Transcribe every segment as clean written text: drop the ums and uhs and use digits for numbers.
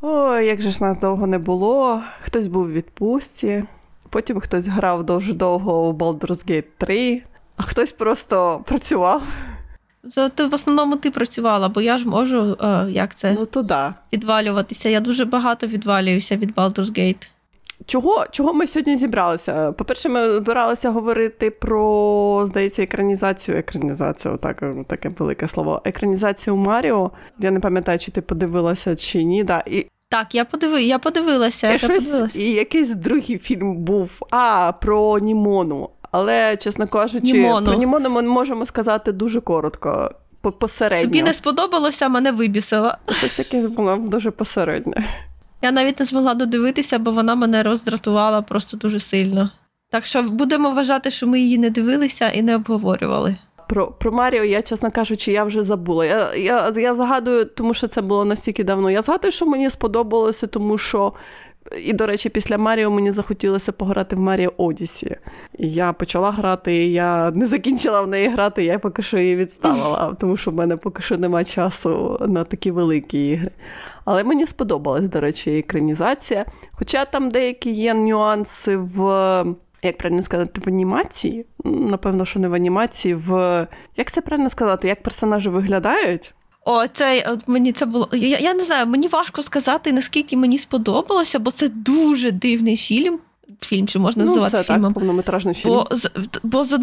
Ой, як же ж нас довго не було, хтось був у відпустці, потім хтось грав довго у Baldur's Gate 3, а хтось просто працював. В основному ти працювала, бо я ж можу, відвалюватися. Я дуже багато відвалююся від Baldur's Gate. Чого ми сьогодні зібралися? По-перше, ми збиралися говорити про, здається, екранізацію, так, таке велике слово, екранізацію Маріо. Я не пам'ятаю, чи ти подивилася, чи ні. Да. Так, я подивилася. І якийсь другий фільм був, про Німону. Але, чесно кажучи, про Німону ми можемо сказати дуже коротко, посередньо. Тобі не сподобалося, мене вибісило. Щось якесь було дуже посередньо. Я навіть не змогла додивитися, бо вона мене роздратувала просто дуже сильно. Так що будемо вважати, що ми її не дивилися і не обговорювали. Про Маріо, я, чесно кажучи, я вже забула. Я згадую, тому що це було настільки давно. Я згадую, що мені сподобалося, тому що... І, до речі, після Маріо мені захотілося пограти в Mario Odyssey. Я почала грати, я не закінчила в неї грати, я поки що її відставила, тому що в мене поки що немає часу на такі великі ігри. Але мені сподобалась, до речі, екранізація. Хоча там деякі є нюанси в анімації. Напевно, що не в анімації, як це правильно сказати, як персонажі виглядають? Мені це було... Я не знаю, мені важко сказати, наскільки мені сподобалося, бо це дуже дивний фільм. Фільм, що можна називати фільмом. Ну, це так, повнометражний фільм.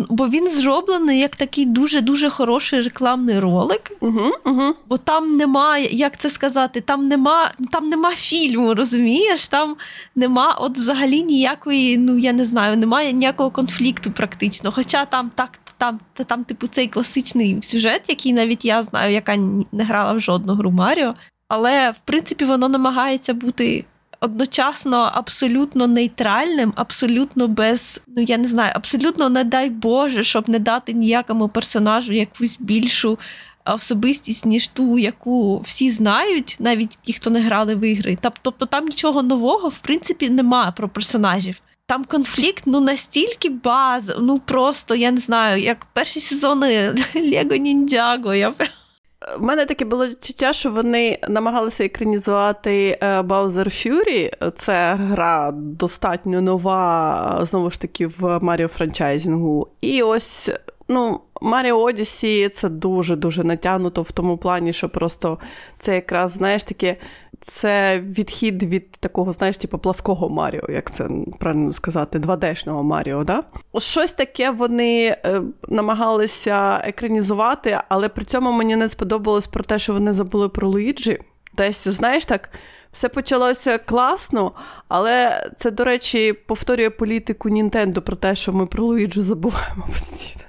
Бо він зроблений як такий дуже-дуже хороший рекламний ролик. Угу. Бо там немає, як це сказати, там нема фільму, розумієш? Там нема взагалі ніякої, немає ніякого конфлікту практично. Хоча там, типу, цей класичний сюжет, який навіть я знаю, яка не грала в жодну гру Маріо. Але, в принципі, воно намагається бути одночасно абсолютно нейтральним, абсолютно без, абсолютно не дай Боже, щоб не дати ніякому персонажу якусь більшу особистість, ніж ту, яку всі знають, навіть ті, хто не грали в ігри. Тобто там нічого нового, в принципі, немає про персонажів. Там конфлікт, настільки базовий, просто, як перші сезони Лего Ніндзяго. В мене таке було відчуття, що вони намагалися екранізувати Bowser Fury. Це гра достатньо нова, знову ж таки, в Маріо франчайзінгу. І ось, Mario Odyssey – це дуже-дуже натягнуто в тому плані, що просто це якраз, це відхід від такого, плаского Маріо, як це правильно сказати, 2D-шного Маріо, да? Щось таке вони намагалися екранізувати, але при цьому мені не сподобалось про те, що вони забули про Луїджі. Десь, все почалося класно, але це, до речі, повторює політику Нінтендо про те, що ми про Луїджі забуваємо постійно.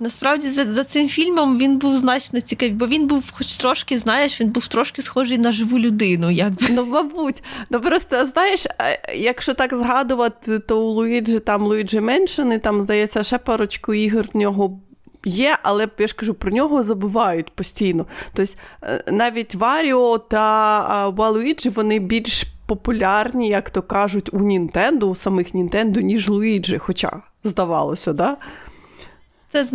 Насправді за цим фільмом він був значно цікавий, бо він був хоч трошки, він був трошки схожий на живу людину. Мабуть. Просто, якщо так згадувати, то у Луїджі там Луїджі Меншен, і там, здається, ще парочку ігор в нього є, але, я ж кажу, про нього забувають постійно. Тобто, навіть Варіо та Валуїджі, вони більш популярні, як то кажуть, у Нінтендо, у самих Нінтендо, ніж Луїджі, хоча, здавалося, да? Це,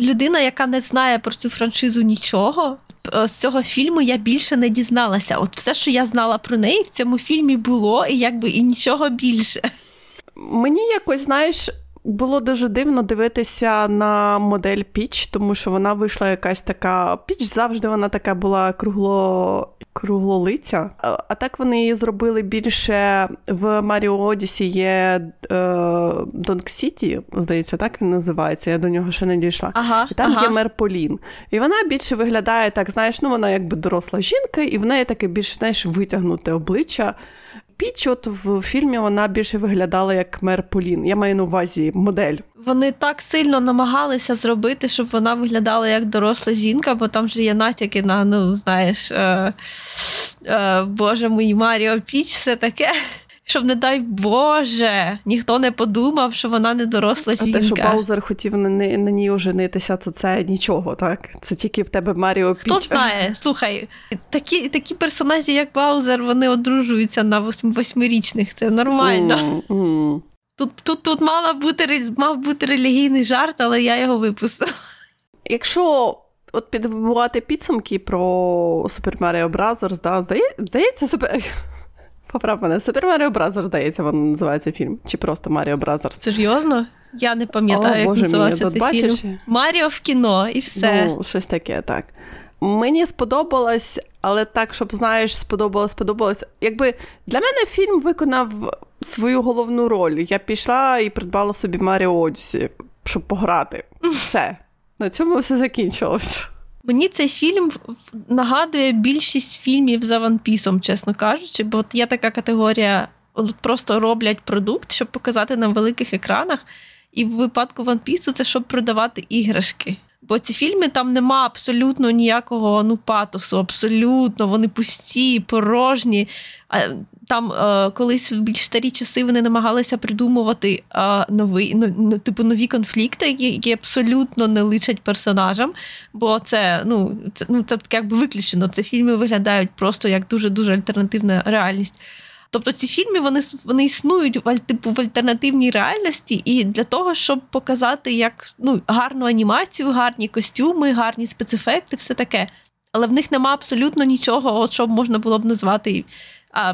людина, яка не знає про цю франшизу нічого, з цього фільму я більше не дізналася. Все, що я знала про неї, в цьому фільмі було, і нічого більше. Мені якось, було дуже дивно дивитися на модель Піч, тому що вона вийшла якась така... Піч завжди вона така була круглолиця. А так вони її зробили більше... В Mario Odyssey є Донк Сіті, здається, так він називається. Я до нього ще не дійшла. І там є мер Полін. І вона більше виглядає так, вона якби доросла жінка, і в неї таке більш, витягнуте обличчя. Піч, в фільмі вона більше виглядала як мер Полін. Я маю на увазі модель. Вони так сильно намагалися зробити, щоб вона виглядала як доросла жінка, бо там же є натяки на, боже мій, Маріо Піч, все таке. Щоб, не дай Боже, ніхто не подумав, що вона не доросла жінка. А те, що Баузер хотів на ній оженитися, це нічого, так? Це тільки в тебе Маріо Піч. Хто знає, слухай, такі персонажі, як Баузер, вони одружуються на восьмирічних, це нормально. Тут мав бути релігійний жарт, але я його випустила. Якщо от підбивати підсумки про Super Mario Bros., да, здається, поправ мене, Super Mario Bros., здається, він називається фільм, чи просто Mario Bros. Серйозно? Я не пам'ятаю, як називався цей фільм. Маріо в кіно, і все. Ну, щось таке, так. Мені сподобалось, але так, щоб, знаєш, сподобалось. Якби для мене фільм виконав свою головну роль. Я пішла і придбала собі Mario Odyssey, щоб пограти. Все. На цьому все закінчилося. Мені цей фільм нагадує більшість фільмів за Ванпісом, чесно кажучи, бо от є така категорія, просто роблять продукт, щоб показати на великих екранах, і в випадку Ванпісу це щоб продавати іграшки. Бо ці фільми, там нема абсолютно ніякого, ну, патосу, абсолютно, вони пусті, порожні. Там колись в більш старі часи вони намагалися придумувати нові конфлікти, які абсолютно не личать персонажам, бо це якби виключено, це фільми виглядають просто як дуже-дуже альтернативна реальність. Тобто ці фільми, вони існують в альтернативній реальності, і для того, щоб показати, як, ну, гарну анімацію, гарні костюми, гарні спецефекти, все таке. Але в них нема абсолютно нічого, що можна було б назвати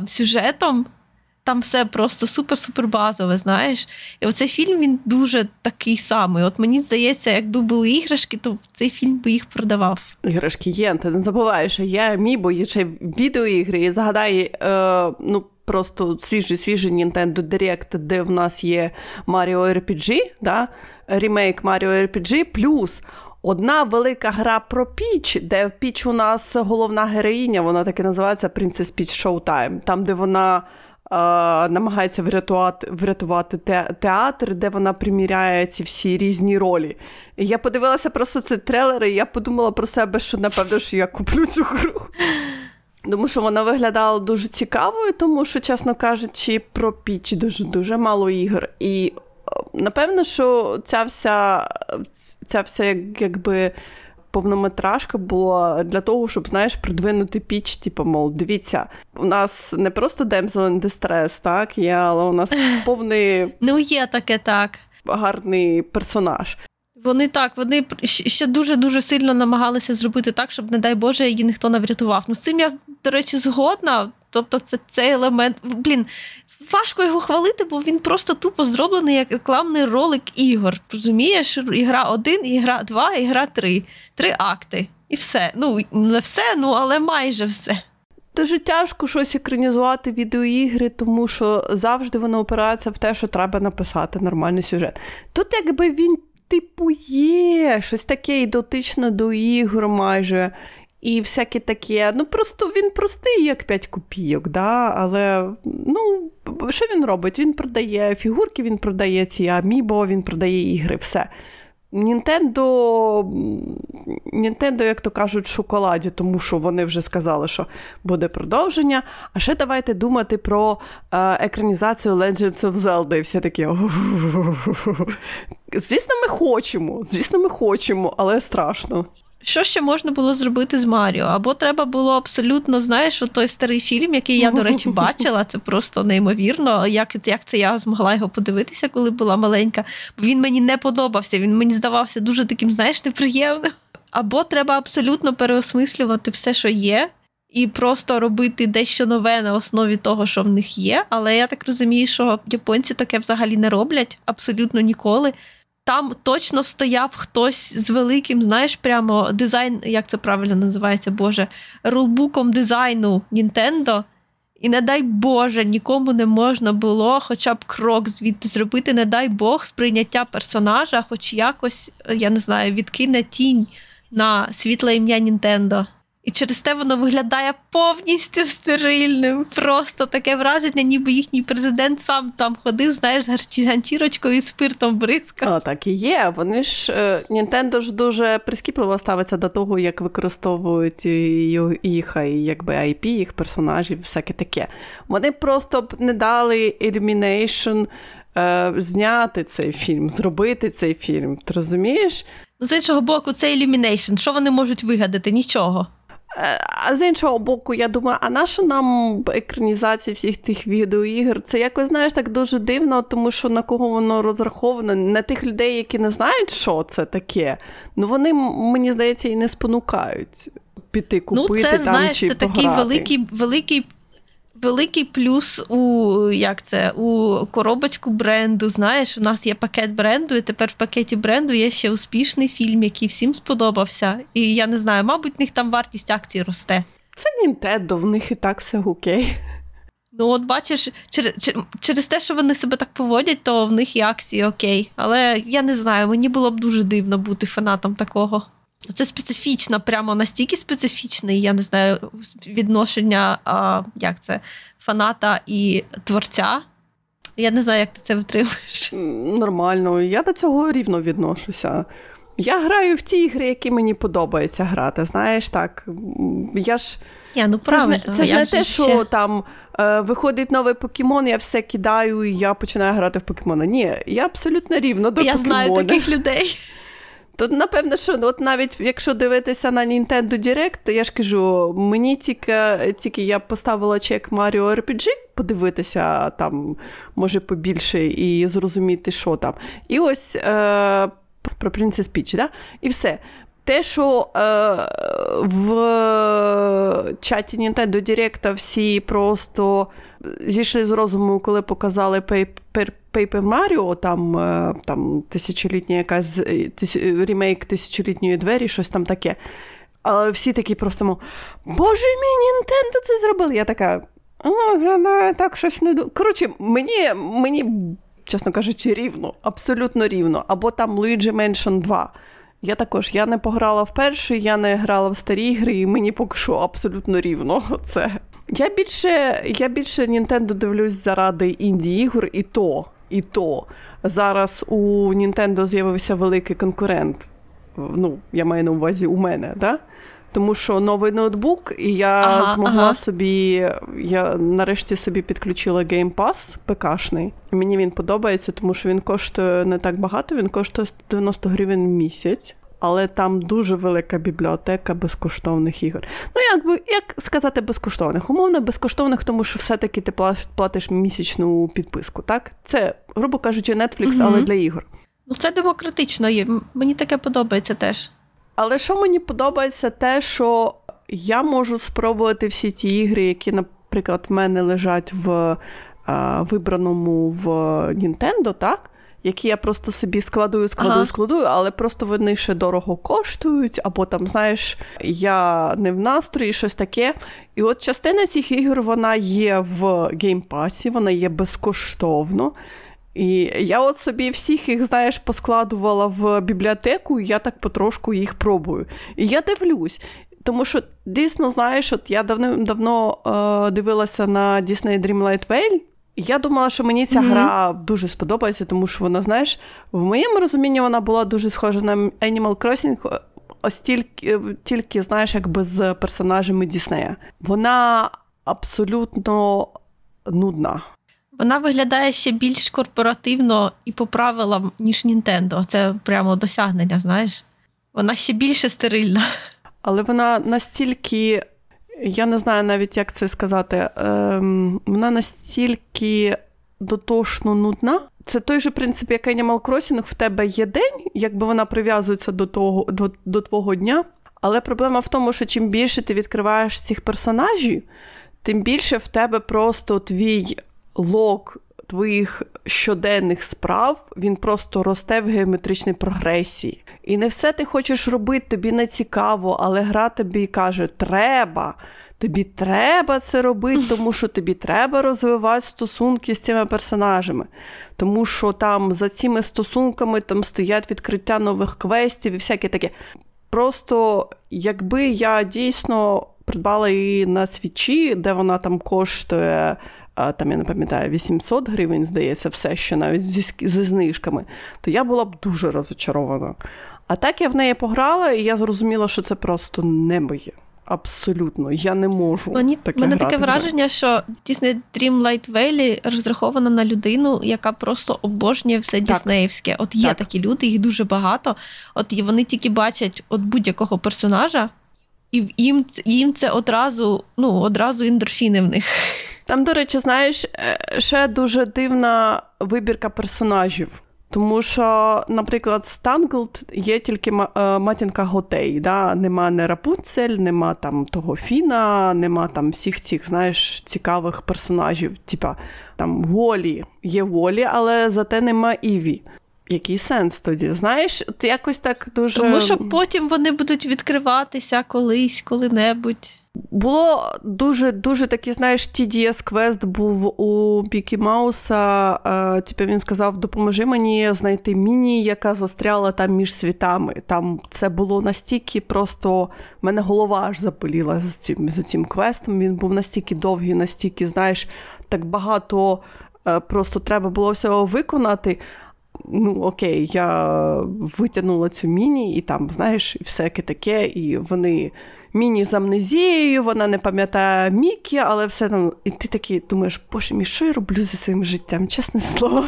сюжетом. Там все просто супер-супер базове, знаєш. І оцей фільм, він дуже такий самий. От мені здається, якби були іграшки, то цей фільм би їх продавав. Іграшки є, ти не забуваєш, що є Амібо, є ще відеоігри, і загадай, просто свіжий Nintendo Direct, де в нас є Mario RPG, да? Ремейк Mario RPG, плюс одна велика гра про Піч, де в Піч у нас головна героїня, вона так і називається Princess Peach Showtime, там, де вона намагається врятувати театр, де вона приміряє ці всі різні ролі. Я подивилася просто ці трейлери, і я подумала про себе, що, напевно, що я куплю цю гру. Тому що вона виглядала дуже цікавою, тому що, чесно кажучи, про Піч дуже-дуже мало ігор. І, напевно, що ця вся якби повнометражка була для того, щоб, знаєш, придвинути Піч, типу, мол, дивіться, у нас не просто Damsel in Distress, так, але у нас повний... Ну, є таке, так. Гарний персонаж. Вони ще дуже-дуже сильно намагалися зробити так, щоб, не дай Боже, її ніхто не врятував. Ну, з цим я, до речі, згодна. Тобто це цей елемент... Блін, важко його хвалити, бо він просто тупо зроблений як рекламний ролик ігор. Розумієш? Ігра 1, ігра 2, ігра 3. 3 акти. І все. Ну, не все, але майже все. Дуже тяжко щось екранізувати відеоігри, тому що завжди воно опирається в те, що треба написати нормальний сюжет. Тут якби він типу є, щось таке і дотично до ігор майже, і всяке таке, просто він простий, як 5 копійок, да? Але, що він робить? Він продає фігурки, він продає ці амібо, він продає ігри, все. Nintendo, як то кажуть, в шоколаді, тому що вони вже сказали, що буде продовження. А ще давайте думати про екранізацію Legends of Zelda. І всі такі... Звісно, ми хочемо, але страшно. Що ще можна було зробити з Маріо? Або треба було абсолютно, знаєш, той старий фільм, який я, до речі, бачила, це просто неймовірно, як це я змогла його подивитися, коли була маленька. Він мені не подобався, він мені здавався дуже таким, знаєш, неприємним. Або треба абсолютно переосмислювати все, що є, і просто робити дещо нове на основі того, що в них є. Але я так розумію, що японці таке взагалі не роблять, абсолютно ніколи. Там точно стояв хтось з великим, знаєш, прямо дизайн, як це правильно називається, Боже, рулбуком дизайну Nintendo. І не дай Боже, нікому не можна було хоча б крок звідти зробити, не дай Бог, сприйняття персонажа хоч якось, я не знаю, відкине тінь на світле ім'я Nintendo. І через те воно виглядає повністю стерильним. Просто таке враження, ніби їхній президент сам там ходив, знаєш, з ганчірочкою і спиртом бризкав. А, так і є. Nintendo ж дуже прискіпливо ставиться до того, як використовують їх, якби IP, їх персонажів, всяке таке. Вони просто б не дали Illumination зняти цей фільм, зробити цей фільм. Ти розумієш? З іншого боку, це Illumination. Що вони можуть вигадати? Нічого. А з іншого боку, я думаю, а наша нам екранізація всіх тих відеоігр? Це якось, знаєш, так дуже дивно, тому що на кого воно розраховано? На тих людей, які не знають, що це таке. Ну, вони, мені здається, і не спонукають піти купити там чи пограти. Ну, це, знаєш, це такий великий плюс у коробочку бренду. Знаєш, у нас є пакет бренду, і тепер в пакеті бренду є ще успішний фільм, який всім сподобався. І я не знаю, мабуть, в них там вартість акцій росте. Це Nintendo, в них і так все окей. Ну, от бачиш, через те, що вони себе так поводять, то в них і акції окей. Але я не знаю, мені було б дуже дивно бути фанатом такого. Це специфічно, прямо настільки специфічне, я не знаю, відношення фаната і творця. Я не знаю, як ти це витримуєш. Нормально, я до цього рівно відношуся. Я граю в ті ігри, які мені подобається грати, знаєш, так. Я ж... Це ж не те, що там виходить новий покемон, я все кидаю і я починаю грати в покемона. Ні, я абсолютно рівно до покемона. Я знаю таких людей. Тут, напевно, що от навіть якщо дивитися на Nintendo Direct, я ж кажу, мені тільки я поставила чек Mario RPG, подивитися там, може, побільше і зрозуміти, що там. І ось про Princess Peach, да? І все. Те, що в чаті Nintendo Direct всі просто зійшли з розуму, коли показали Paper Mario, там тисячолітня якась, ремейк тисячолітньої двері, щось там таке. А всі такі просто, боже мій, Nintendo це зробили. Я така, так щось не... Коротше, мені, чесно кажучи, рівно, абсолютно рівно. Або там Луїджі Меншен 2. Я не пограла в перший, я не грала в старі ігри, і мені поки що абсолютно рівно це. Я більше Nintendo дивлюсь заради інді-ігор, і то. Зараз у Nintendo з'явився великий конкурент. Ну, я маю на увазі у мене, да? Тому що новий ноутбук, і я я нарешті собі підключила Game Pass ПК-шний. Мені він подобається, тому що він коштує не так багато, він коштує 90 гривень в місяць, але там дуже велика бібліотека безкоштовних ігор. Ну, як сказати безкоштовних? Умовно безкоштовних, тому що все-таки ти платиш місячну підписку, так? Це, грубо кажучи, Netflix, але для ігор. Ну, це демократично є, мені таке подобається теж. Але що мені подобається, те, що я можу спробувати всі ті ігри, які, наприклад, в мене лежать в вибраному в Nintendo, так? Які я просто собі складую, але просто вони ще дорого коштують, або там, знаєш, я не в настрої, щось таке. І от частина цих ігор, вона є в Game Pass, вона є безкоштовно. І я от собі всіх їх, знаєш, поскладувала в бібліотеку, і я так потрошку їх пробую. І я дивлюсь, тому що, дійсно, знаєш, от я давно дивилася на Disney Dreamlight Valley, і я думала, що мені ця гра дуже сподобається, тому що вона, знаєш, в моєму розумінні вона була дуже схожа на Animal Crossing, ось тільки, знаєш, якби з персонажами Діснея. Вона абсолютно нудна. Вона виглядає ще більш корпоративно і по правилам, ніж Nintendo. Це прямо досягнення, знаєш. Вона ще більше стерильна. Але вона настільки, я не знаю навіть, як це сказати, вона настільки дотошно нудна. Це той же принцип, як Animal Crossing, в тебе є день, якби вона прив'язується до твого дня. Але проблема в тому, що чим більше ти відкриваєш цих персонажів, тим більше в тебе просто твій лог твоїх щоденних справ, він просто росте в геометричній прогресії. І не все ти хочеш робити, тобі не цікаво, але гра тобі каже, тобі треба це робити, тому що тобі треба розвивати стосунки з цими персонажами. Тому що там за цими стосунками там стоять відкриття нових квестів і всяке таке. Просто якби я дійсно придбала її на свічі, де вона там коштує там, я не пам'ятаю, 800 гривень, здається, все ще навіть зі знижками, то я була б дуже розчарована. А так я в неї пограла, і я зрозуміла, що це просто не моє. Абсолютно. Я не можу таке грати. У мене таке враження, що Disney Dreamlight Valley розрахована на людину, яка просто обожнює все діснеївське. От є такі люди, їх дуже багато. От вони тільки бачать от будь-якого персонажа, і їм це одразу, ну, одразу ендорфіни в них. Там, до речі, знаєш, ще дуже дивна вибірка персонажів. Тому що, наприклад, з Tangled є тільки матінка Готей, да? Нема не Рапунцель, нема там того Фіна, нема там всіх цих, знаєш, цікавих персонажів, типа там Волі, є Волі, але зате нема Іві. Який сенс тоді, знаєш? От якось так дуже... Тому що потім вони будуть відкриватися колись, коли-небудь. Було дуже-дуже такий, знаєш, TDS-квест був у Бікі Мауса. Типу він сказав, допоможи мені знайти Міні, яка застряла там між світами. Там це було настільки просто... В мене голова аж запаліла за цим квестом. Він був настільки довгий, настільки, знаєш, так багато просто треба було всього виконати. Ну, окей, я витягнула цю Міні, і там, знаєш, всяке таке, і вони... Міні з амнезією, вона не пам'ятає Мікі, але все там... І ти такий думаєш, боже мій, що я роблю зі своїм життям, чесне слово.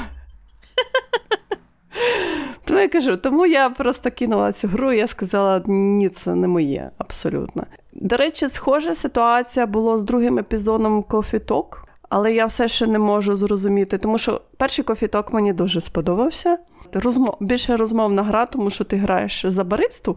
Тому я кажу, тому я просто кинула цю гру, я сказала, ні, це не моє, абсолютно. До речі, схожа ситуація була з другим епізодом Coffee Talk, але я все ще не можу зрозуміти, тому що перший Coffee Talk мені дуже сподобався. Більше розмовна гра, тому що ти граєш за баристу,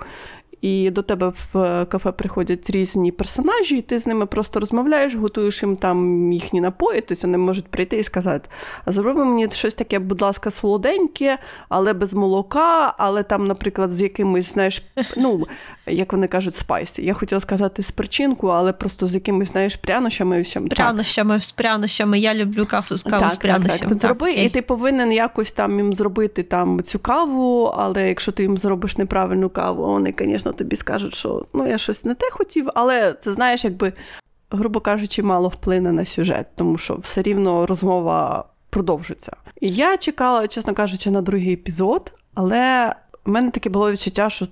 і до тебе в кафе приходять різні персонажі, і ти з ними просто розмовляєш, готуєш їм там їхні напої, тобто вони можуть прийти і сказати, зроби мені щось таке, будь ласка, солоденьке, але без молока, але там, наприклад, з якимось, знаєш, ну, як вони кажуть, спайсі. Я хотіла сказати з причинку, але просто з якимось, знаєш, прянощами і всім. З прянощами. Я люблю каву з прянощами. Так. Зроби, і ти повинен якось там їм зробити там цю каву, але якщо ти їм зробиш неправильну каву, вони, звісно, тобі скажуть, що ну, я щось не те хотів, але це, знаєш, якби, грубо кажучи, мало вплине на сюжет, тому що все рівно розмова продовжиться. І я чекала, чесно кажучи, на другий епізод, але в мене таке було відчуття, що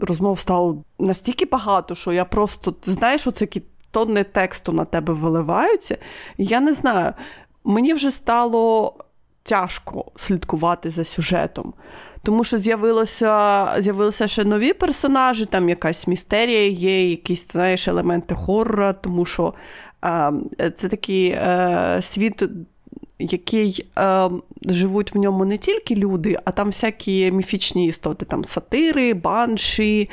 розмов стало настільки багато, що я просто, ти знаєш, оце тонни тексту на тебе виливаються. Я не знаю, мені вже стало тяжко слідкувати за сюжетом. Тому що з'явилися ще нові персонажі, там якась містерія є, якісь, знаєш, елементи хорора, тому що це такий світ, який живуть в ньому не тільки люди, а там всякі міфічні істоти, там сатири, банші,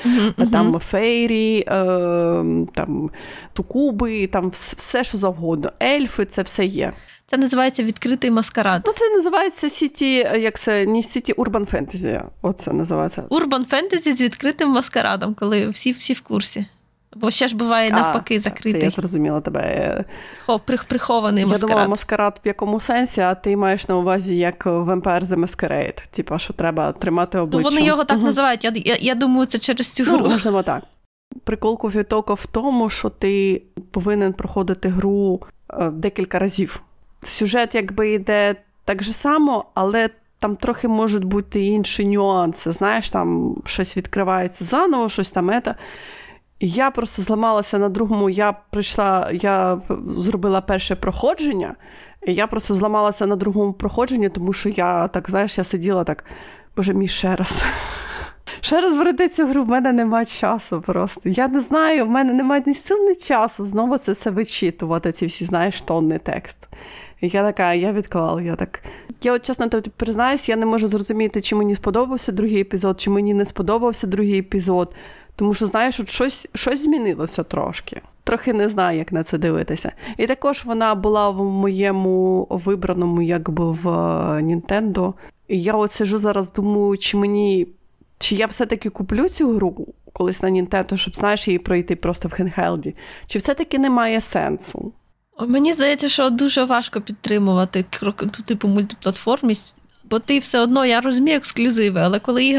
там фейрі, там тукуби, там все, що завгодно, ельфи, це все є. Це називається відкритий маскарад. Ну, це називається сіті, як це, не сіті, урбан фентезі. Оце називається. Урбан фентезі з відкритим маскарадом, коли всі в курсі. Бо ще ж буває навпаки закритий. Це я зрозуміла тебе. Прихований маскарад. Я думала, маскарад в якому сенсі, а ти маєш на увазі як Vampire the Masquerade. Типа, що треба тримати обличчя. Ну, вони його так називають. Я думаю, це через цю гру. Ну, можливо, так. Прикол Кофітока в тому, що ти повинен проходити гру декілька разів. Сюжет, якби, йде так же само, але там трохи можуть бути інші нюанси. Знаєш, там щось відкривається заново, щось там ета. Я просто зламалася на другому, я зробила перше проходження, і я просто зламалася на другому проходженні, тому що я так, знаєш, я сиділа так, боже мій, ще раз. Ще раз врати цю гру, в мене немає часу просто. Я не знаю, в мене немає ні сил, ні часу знову це все вичитувати, ці всі, знаєш, тонний текст. І я така, я відклала, я так... Я от чесно тобі признаюсь, я не можу зрозуміти, чи мені сподобався другий епізод, чи мені не сподобався другий епізод. Тому що, знаєш, от щось змінилося трошки. Трохи не знаю, як на це дивитися. І також вона була в моєму вибраному, якби, в Nintendo. І я от сижу зараз, думаю, чи я все-таки куплю цю гру колись на Nintendo, щоб, знаєш, її пройти просто в хендхелді? Чи все-таки немає сенсу? Мені здається, що дуже важко підтримувати типу мультиплатформість, бо ти все одно, я розумію ексклюзиви, але коли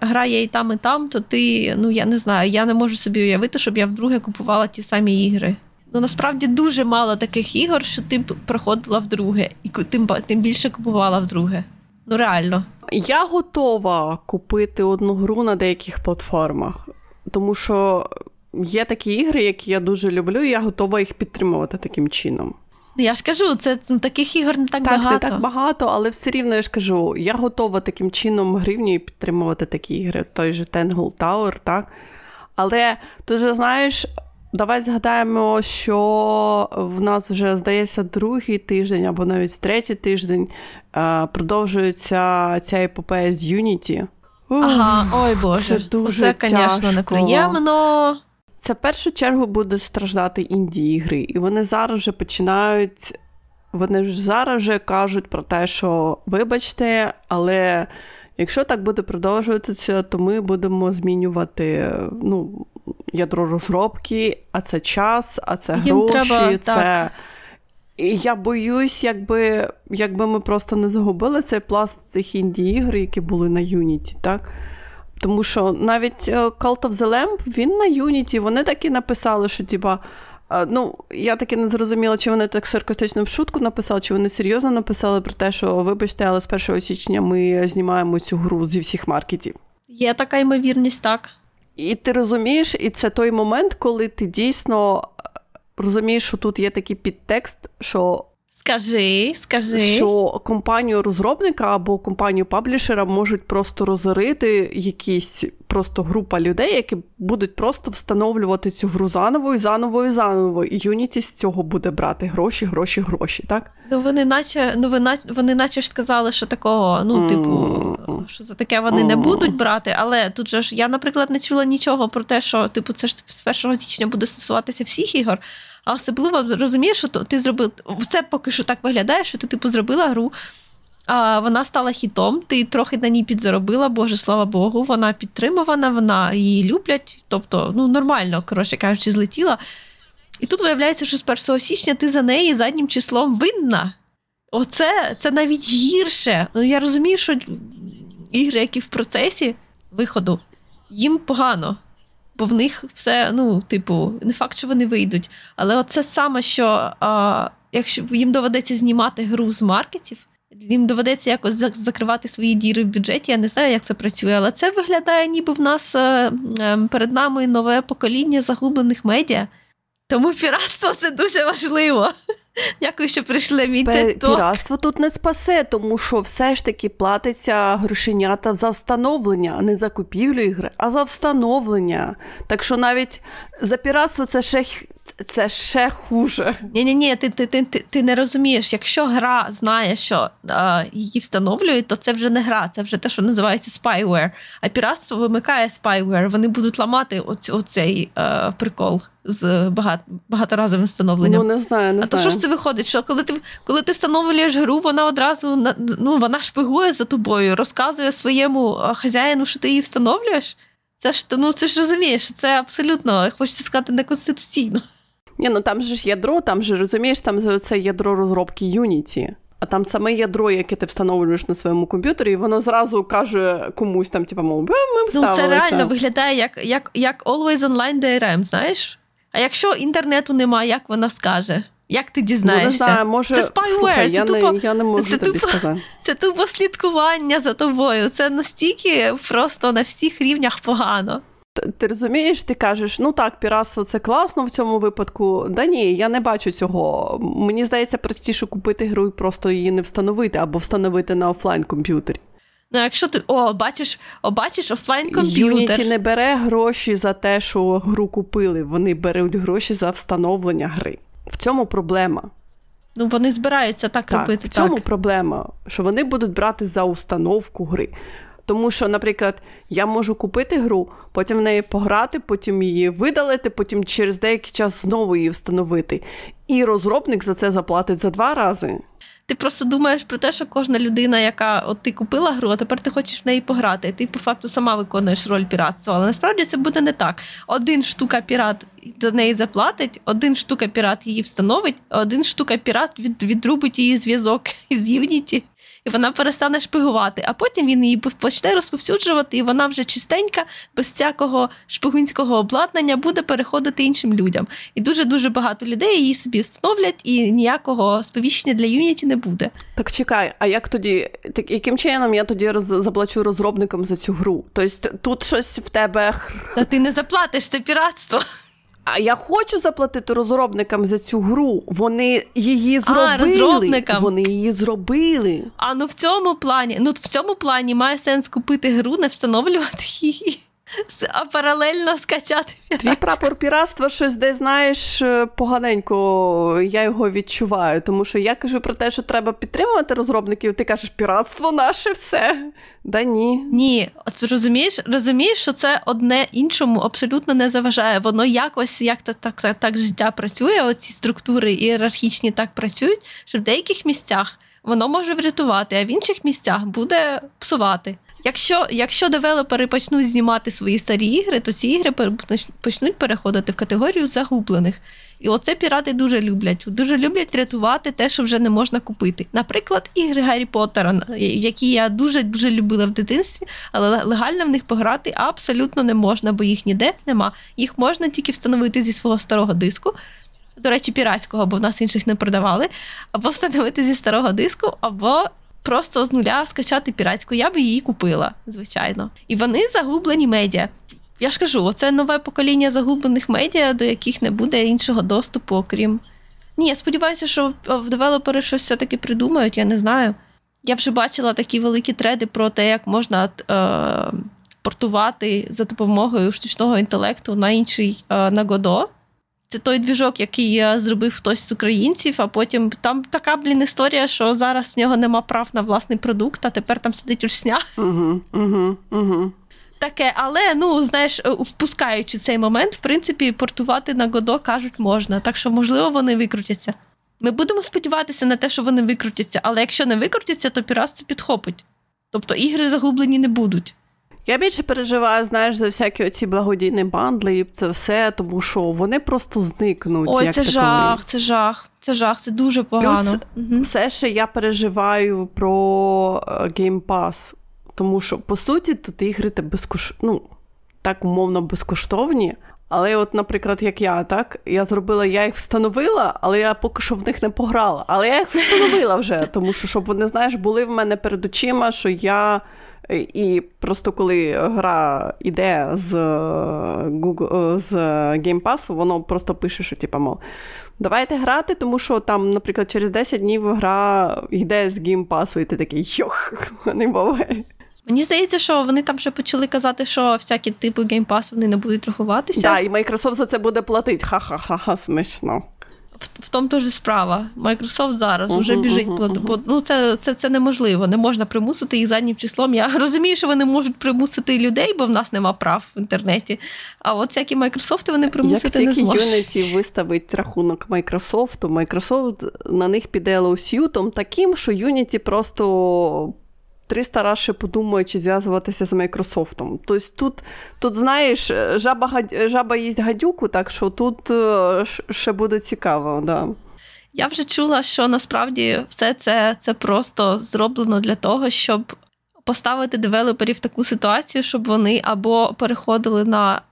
гра є і там, то ти, ну я не знаю, я не можу собі уявити, щоб я вдруге купувала ті самі ігри. Ну, насправді, дуже мало таких ігор, що ти проходила вдруге, і тим більше купувала вдруге. Ну, реально. Я готова купити одну гру на деяких платформах, тому що є такі ігри, які я дуже люблю, і я готова їх підтримувати таким чином. Я ж кажу, це таких ігор не так, так багато. Так, не так багато, але все рівно я ж кажу, я готова таким чином гривнею підтримувати такі ігри. Той же Tangle Tower, так? Але тут же, знаєш, давай згадаємо, що в нас вже, здається, другий тиждень або навіть третій тиждень продовжується ця епопея з Unity. Ага, ой боже, це дуже тяжко, неприємно. Це в першу чергу буде страждати інді-ігри. І вони зараз вже починають, вони ж зараз вже кажуть про те, що вибачте, але якщо так буде продовжуватися, то ми будемо змінювати, ну, ядро розробки, а це час, а це гроші, треба, це... Так. І я боюсь, якби ми просто не загубили цей пласт цих інді-ігр, які були на Unity, так? Тому що навіть Cult of the Lamp, він на Unity, вони таки написали, що типа, ну, я таки не зрозуміла, чи вони так саркастично в шутку написали, чи вони серйозно написали про те, що, вибачте, але з 1 січня ми знімаємо цю гру зі всіх маркетів. Є така ймовірність, так. І ти розумієш, і це той момент, коли ти дійсно розумієш, що тут є такий підтекст, що... Скажи. Що компанію-розробника або компанію-паблішера можуть просто розорити якісь просто група людей, які будуть просто встановлювати цю гру заново. І Unity з цього буде брати гроші, так? Ну, вони наче ж сказали, що такого, ну, типу, що за таке вони не будуть брати, але тут же ж я, наприклад, не чула нічого про те, що, типу, це ж з 1 січня буде стосуватися всіх ігор, а особливо, розумієш, що ти зробив, все поки що так виглядає, що ти, типу, зробила гру, а вона стала хітом, ти трохи на ній підзаробила, боже, слава Богу, вона підтримувана, вона її люблять, тобто, ну, нормально, коротше кажучи, злетіла. І тут виявляється, що з 1 січня ти за неї заднім числом винна. Це навіть гірше. Ну, я розумію, що ігри, які в процесі виходу, їм погано. Бо в них все, ну, типу, не факт, що вони вийдуть. Але оце саме, що якщо їм доведеться знімати гру з маркетів, їм доведеться якось закривати свої діри в бюджеті, я не знаю, як це працює, але це виглядає, ніби в нас перед нами нове покоління загублених медіа. Тому піратство – це дуже важливо. Дякую, що прийшли мій TED-Talk. Піратство тут не спасе, тому що все ж таки платиться грошенята за встановлення, а не за купівлю ігри, а за встановлення. Так що навіть за піратство це ще хуже. Ні-ні-ні, ти не розумієш. Якщо гра знає, що її встановлюють, то це вже не гра, це вже те, що називається spyware. А піратство вимикає spyware. Вони будуть ламати оцей прикол з багаторазовим встановленням. Ну, не знаю. А то що ж це виходить? Що коли ти встановлюєш гру, вона одразу, ну, вона шпигує за тобою, розказує своєму хазяїну, що ти її встановлюєш? Це ж, ну, це ж розумієш, це абсолютно, хочеться сказати, неконституційно. Ні, ну там же ж ядро, там же, розумієш, там це ядро розробки Unity. А там саме ядро, яке ти встановлюєш на своєму комп'ютері, і воно зразу каже комусь там, типу, мов, ми вставилися. Ну, це реально виглядає як Always Online DRM, знаєш? А якщо інтернету немає, як вона скаже? Як ти дізнаєшся? Ну, може... Це spyware. Слухай, я не можу тобі сказати. Це тупо слідкування за тобою. Це настільки просто на всіх рівнях погано. Ти розумієш, ти кажеш, ну так, піратство це класно в цьому випадку. Да ні, я не бачу цього. Мені здається, простіше купити гру і просто її не встановити, або встановити на офлайн-комп'ютері. Ну, якщо ти, бачиш офлайн-комп'ютер. Unity не бере гроші за те, що гру купили. Вони беруть гроші за встановлення гри. В цьому проблема. Ну, вони збираються так робити. В цьому проблема, що вони будуть брати за установку гри. Тому що, наприклад, я можу купити гру, потім в неї пограти, потім її видалити, потім через деякий час знову її встановити. І розробник за це заплатить за 2 рази. Ти просто думаєш про те, що кожна людина, яка, от ти купила гру, а тепер ти хочеш в неї пограти, ти по факту сама виконуєш роль піратства, але насправді це буде не так. 1 штука пірат за неї заплатить, 1 штука пірат її встановить, 1 штука пірат відрубить її зв'язок із Unity. І вона перестане шпигувати, а потім він її почне розповсюджувати, і вона вже чистенька, без всякого шпигунського обладнання буде переходити іншим людям. І дуже-дуже багато людей її собі встановлять, і ніякого сповіщення для Unity не буде. Так чекай, а як тоді, так, яким чином я тоді заплачу розробникам за цю гру? Тобто тут щось в тебе... Та ти не заплатиш, це піратство. А я хочу заплатити розробникам за цю гру. Вони її зробили. Вони її зробили. А ну в цьому плані має сенс купити гру, не встановлювати її. а паралельно скачати піратство. Твій прапор піратства щось десь, знаєш, поганенько, я його відчуваю, тому що я кажу про те, що треба підтримувати розробників, ти кажеш, піратство наше, все. Да ні. Ні, розумієш, що це одне іншому абсолютно не заважає. Воно якось, як так життя працює, оці структури ієрархічні так працюють, що в деяких місцях воно може врятувати, а в інших місцях буде псувати. Якщо девелопери почнуть знімати свої старі ігри, то ці ігри почнуть переходити в категорію загублених. І оце пірати дуже люблять. Дуже люблять рятувати те, що вже не можна купити. Наприклад, ігри Гаррі Поттера, які я дуже-дуже любила в дитинстві, але легально в них пограти абсолютно не можна, бо їх ніде нема. Їх можна тільки встановити зі свого старого диску, до речі, піратського, бо в нас інших не продавали, або встановити зі старого диску, або просто з нуля скачати піратську. Я б її купила, звичайно. І вони загублені медіа. Я ж кажу, оце нове покоління загублених медіа, до яких не буде іншого доступу, окрім... Ні, я сподіваюся, що девелопери щось все-таки придумають, я не знаю. Я вже бачила такі великі треди про те, як можна портувати за допомогою штучного інтелекту на інший, на Godot. Це той двіжок, який зробив хтось з українців, а потім там така, історія, що зараз в нього нема прав на власний продукт, а тепер там сидить русня. Таке, але, знаєш, впускаючи цей момент, в принципі, портувати на Godot, кажуть, можна. Так що, можливо, вони викрутяться. Ми будемо сподіватися на те, що вони викрутяться, але якщо не викрутяться, то піратство підхопить. Тобто ігри загублені не будуть. Я більше переживаю, знаєш, за всякі оці благодійні бандли і це все, тому що вони просто зникнуть. Ой, як це жах, це жах, це дуже погано. Плюс все ще я переживаю про Game Pass, тому що, по суті, тут ігри так умовно безкоштовні, але от, наприклад, як я їх встановила, але я поки що в них не пограла, але я їх встановила вже, тому що, щоб вони, знаєш, були в мене перед очима, що я... І просто коли гра йде з Game Pass, воно просто пише, що типу, мол, давайте грати, тому що там, наприклад, через 10 днів гра йде з Game Pass, і ти такий, не буває. Мені здається, що вони там ще почали казати, що всякі типи Game Pass вони не будуть рахуватися. Так, і Microsoft за це буде платити. Ха-ха-ха, смішно. В тому теж справа. Microsoft зараз вже біжить. Це неможливо. Не можна примусити їх заднім числом. Я розумію, що вони можуть примусити людей, бо в нас нема прав в інтернеті. А от всякі Microsoft вони примусити не зможуть. Як тільки Unity виставить рахунок Microsoft, то Microsoft на них піде лоусютом таким, що Unity просто 300 раз ще подумає, чи зв'язуватися з Microsoft. Тобто тут, знаєш, жаба їсть гадюку, так що тут ще буде цікаво, да. Я вже чула, що насправді все це просто зроблено для того, щоб поставити девелоперів в таку ситуацію, щоб вони або переходили на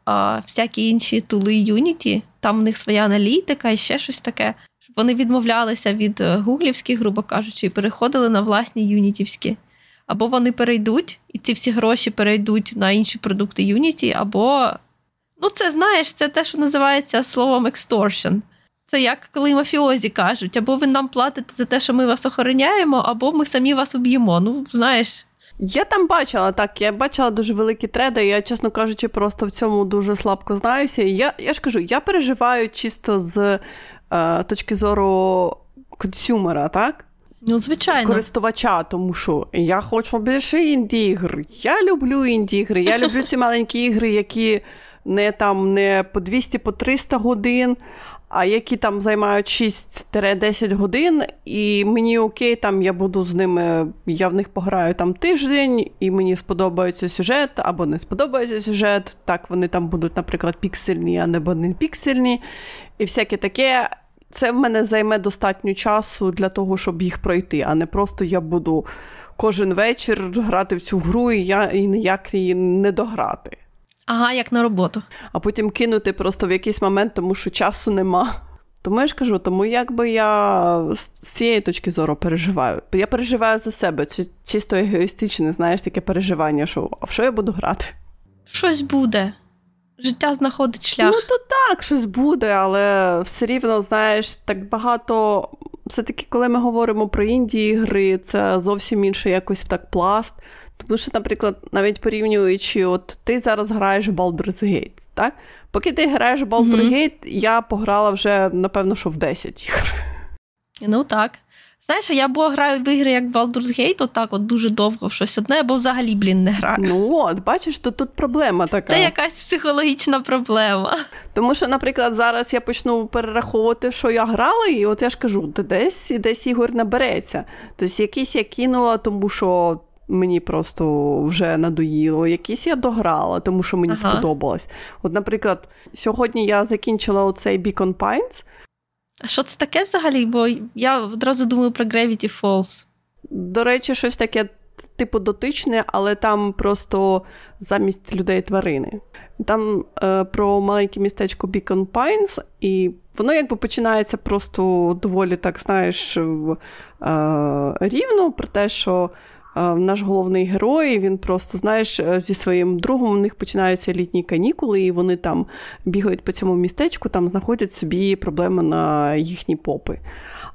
всякі інші тули Unity, там в них своя аналітика і ще щось таке, щоб вони відмовлялися від гуглівських, грубо кажучи, і переходили на власні юнітівські. Або вони перейдуть, і ці всі гроші перейдуть на інші продукти Unity, або... це, знаєш, це те, що називається словом extortion. Це як коли мафіозі кажуть, або ви нам платите за те, що ми вас охороняємо, або ми самі вас уб'ємо, знаєш. Я там бачила, я бачила дуже великі треди, я, чесно кажучи, просто в цьому дуже слабко знаюся. І я ж кажу, я переживаю чисто з точки зору консюмера, так? Звичайно. Користувача, тому що я хочу більше інді-ігр. Я люблю інді-ігри, я люблю ці маленькі ігри, які не по 200, по 300 годин, а які там займають 6-10 годин, і мені окей, там я буду з ними, я в них пограю там тиждень, і мені сподобається сюжет, або не сподобається сюжет, так вони там будуть, наприклад, піксельні, або не піксельні, і всяке таке. Це в мене займе достатньо часу для того, щоб їх пройти, а не просто я буду кожен вечір грати в цю гру і ніяк її не дограти. Ага, як на роботу. А потім кинути просто в якийсь момент, тому що часу нема. Тому я ж кажу, тому якби я з цієї точки зору переживаю. Я переживаю за себе, це чисто егоїстичне, знаєш, таке переживання, що а в що я буду грати? Щось буде. Життя знаходить шлях. То так, щось буде, але все рівно, знаєш, так багато... Все-таки, коли ми говоримо про інді-ігри, це зовсім інший якось так пласт. Тому що, наприклад, навіть порівнюючи, от ти зараз граєш в Baldur's Gate, так? Поки ти граєш в Baldur's Gate, я пограла вже, напевно, що в 10 ігор. Ну так. Знаєш, я або граю в ігри як Baldur's Gate, отак от дуже довго в щось одне, або взагалі, блін, не граю. Ну от, бачиш, то тут проблема така. Це якась психологічна проблема. Тому що, наприклад, зараз я почну перераховувати, що я грала, і от я ж кажу, десь ігор набереться. Тобто якісь я кинула, тому що мені просто вже надоїло, якісь я дограла, тому що мені сподобалось. От, наприклад, сьогодні я закінчила оцей Beacon Pines. Що це таке взагалі? Бо я одразу думаю про Gravity Falls. До речі, щось таке типу дотичне, але там просто замість людей тварини. Там про маленьке містечко Beacon Pines, і воно якби починається просто доволі, так знаєш, рівно, про те, що наш головний герой, він просто, знаєш, зі своїм другом, у них починаються літні канікули, і вони там бігають по цьому містечку, там знаходять собі проблеми на їхні попи.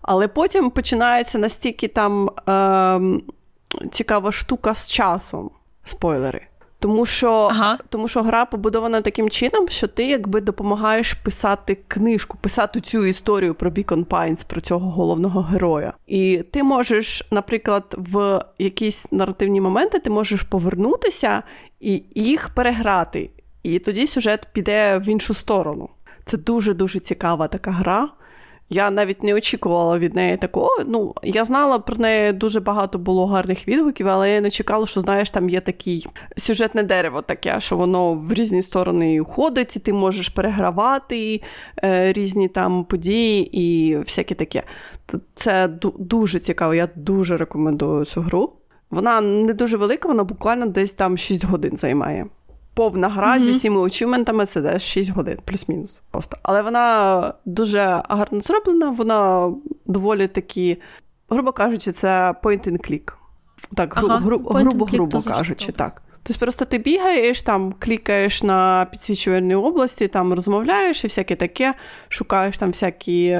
Але потім починається настільки там цікава штука з часом, спойлери. Тому що гра побудована таким чином, що ти якби допомагаєш писати книжку, писати цю історію про Beacon Pines, про цього головного героя. І ти можеш, наприклад, в якісь наративні моменти ти можеш повернутися і їх переграти. І тоді сюжет піде в іншу сторону. Це дуже-дуже цікава така гра. Я навіть не очікувала від неї такого. Ну, я знала про неї, дуже багато було гарних відгуків, але я не чекала, що, знаєш, там є такий сюжетне дерево таке, що воно в різні сторони ходить, і ти можеш перегравати різні там події і всяке таке. Це дуже цікаво, я дуже рекомендую цю гру. Вона не дуже велика, вона буквально десь там 6 годин займає. Повна гра зі всіми ачівментами, це десь 6 годин, плюс-мінус просто. Але вона дуже гарно зроблена, вона доволі такі, грубо кажучи, це point-and-click. Так, грубо кажучи, так. Тобто просто ти бігаєш, там клікаєш на підсвічувальні області, там розмовляєш і всяке таке, шукаєш там всякі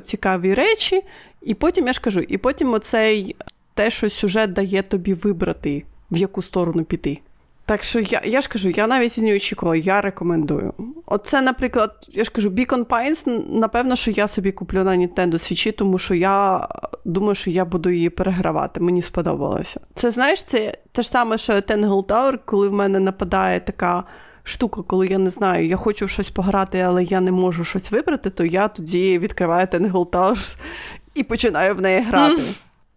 цікаві речі. І потім, я ж кажу, і потім оцей, те, що сюжет дає тобі вибрати, в яку сторону піти. Так що, я ж кажу, я навіть не очікувала, я рекомендую. Оце, наприклад, я ж кажу, Beacon Pines, напевно, що я собі куплю на Nintendo Switch, тому що я думаю, що я буду її перегравати, мені сподобалося. Це, знаєш, це те ж саме, що Tangle Tower, коли в мене нападає така штука, коли я не знаю, я хочу щось пограти, але я не можу щось вибрати, то я тоді відкриваю Tangle Tower і починаю в неї грати.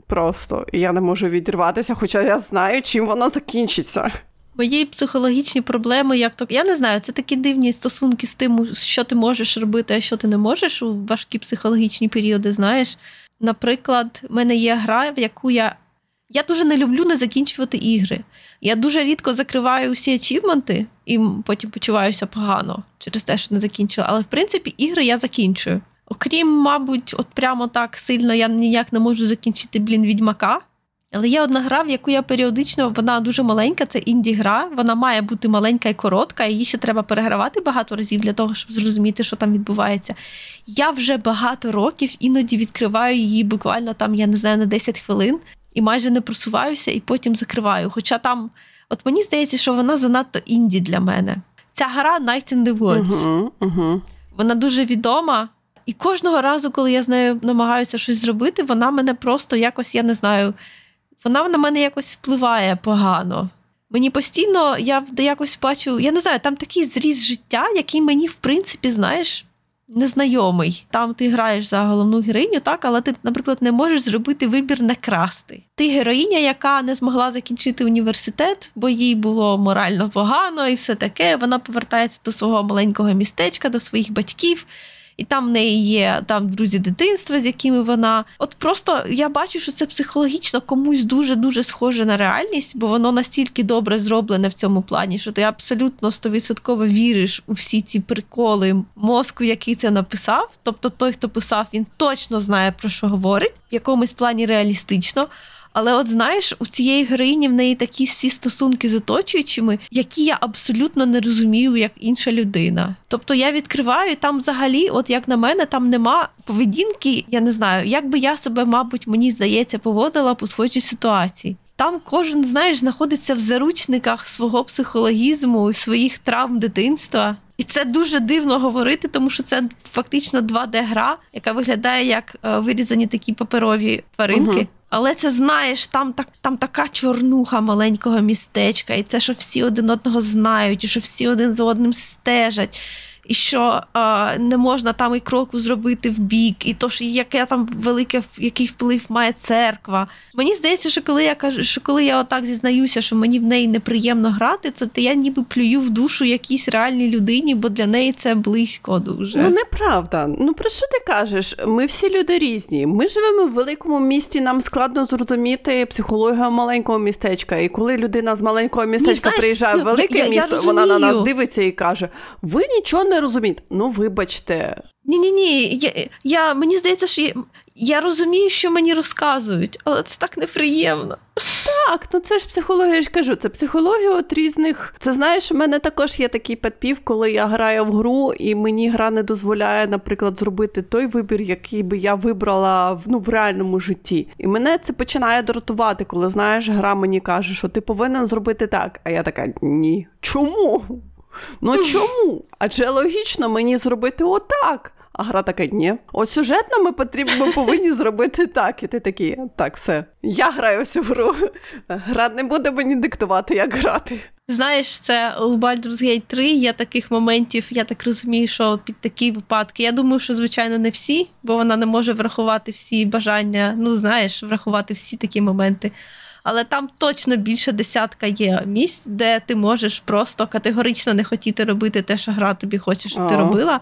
Просто. І я не можу відірватися, хоча я знаю, чим воно закінчиться. Мої психологічні проблеми, як то... Я не знаю, це такі дивні стосунки з тим, що ти можеш робити, а що ти не можеш у важкі психологічні періоди, знаєш. Наприклад, в мене є гра, в яку я... Я дуже не люблю не закінчувати ігри. Я дуже рідко закриваю усі ачівменти і потім почуваюся погано через те, що не закінчила. Але, в принципі, ігри я закінчую. Окрім, мабуть, от прямо так сильно я ніяк не можу закінчити, блін, Відьмака. Але є одна гра, в яку я періодично, вона дуже маленька, це інді-гра, вона має бути маленька і коротка, її ще треба перегравати багато разів для того, щоб зрозуміти, що там відбувається. Я вже багато років іноді відкриваю її буквально там, я не знаю, на 10 хвилин, і майже не просуваюся, і потім закриваю. Хоча там, от мені здається, що вона занадто інді для мене. Ця гра Night in the Woods. Вона дуже відома. І кожного разу, коли я з нею намагаюся щось зробити, вона мене просто якось, я не знаю... Вона на мене якось впливає погано. Мені постійно, я якось бачу, я не знаю, там такий зріз життя, який мені, в принципі, знаєш, незнайомий. Там ти граєш за головну героїню, так, але ти, наприклад, не можеш зробити вибір не красти. Ти героїня, яка не змогла закінчити університет, бо їй було морально погано і все таке. Вона повертається до свого маленького містечка, до своїх батьків. І там в неї є там друзі дитинства, з якими вона... От просто я бачу, що це психологічно комусь дуже-дуже схоже на реальність, бо воно настільки добре зроблене в цьому плані, що ти абсолютно 100% віриш у всі ці приколи мозку, який це написав. Тобто той, хто писав, він точно знає, про що говорить, в якомусь плані реалістично. Але от знаєш, у цієї героїні в неї такі всі стосунки з оточуючими, які я абсолютно не розумію, як інша людина. Тобто я відкриваю, і там взагалі, от як на мене, там нема поведінки, я не знаю, як би я себе, мабуть, мені здається, поводила по схожій ситуації. там кожен, знаєш, знаходиться в заручниках свого психологізму, своїх травм дитинства. І це дуже дивно говорити, тому що це фактично 2D-гра, яка виглядає як вирізані такі паперові тваринки. Угу. Але це, знаєш, там така чорнуха маленького містечка, і це, що всі один одного знають, і що всі один за одним стежать, і що не можна там і кроку зробити в бік, і то, що яке там велике, який вплив має церква. Мені здається, що коли я кажу, що коли я отак зізнаюся, що мені в неї неприємно грати, це я ніби плюю в душу якійсь реальній людині, бо для неї це близько дуже. Ну, неправда. Ну, про що ти кажеш? Ми всі люди різні. Ми живемо в великому місті, нам складно зрозуміти психологію маленького містечка. І коли людина з маленького містечка приїжджає в велике місто, вона на нас дивиться і каже: "Ви нічого не розумієте". Ну, вибачте. Ні-ні-ні, мені здається, що я розумію, що мені розказують, але це так неприємно. Так, ну це ж психологія, я ж кажу, це психологія от різних. Це, знаєш, у мене також є такий підпів, коли я граю в гру, і мені гра не дозволяє, наприклад, зробити той вибір, який би я вибрала в реальному житті. І мене це починає дратувати, коли, знаєш, гра мені каже, що ти повинен зробити так. А я така: "Ні". Чому? Ну чому? Адже логічно мені зробити отак. А гра така: "Ні. Ось сюжетно ми повинні зробити так". І ти такий: "Так, все. Я граю всю гру. Гра не буде мені диктувати, як грати". Знаєш, це у Baldur's Gate 3 є таких моментів, я так розумію, що під такі випадки. Я думаю, що, звичайно, не всі, бо вона не може врахувати всі бажання, ну, знаєш, врахувати всі такі моменти. Але там точно більше 10 є місць, де ти можеш просто категорично не хотіти робити те, що гра тобі хоче, щоб ти робила.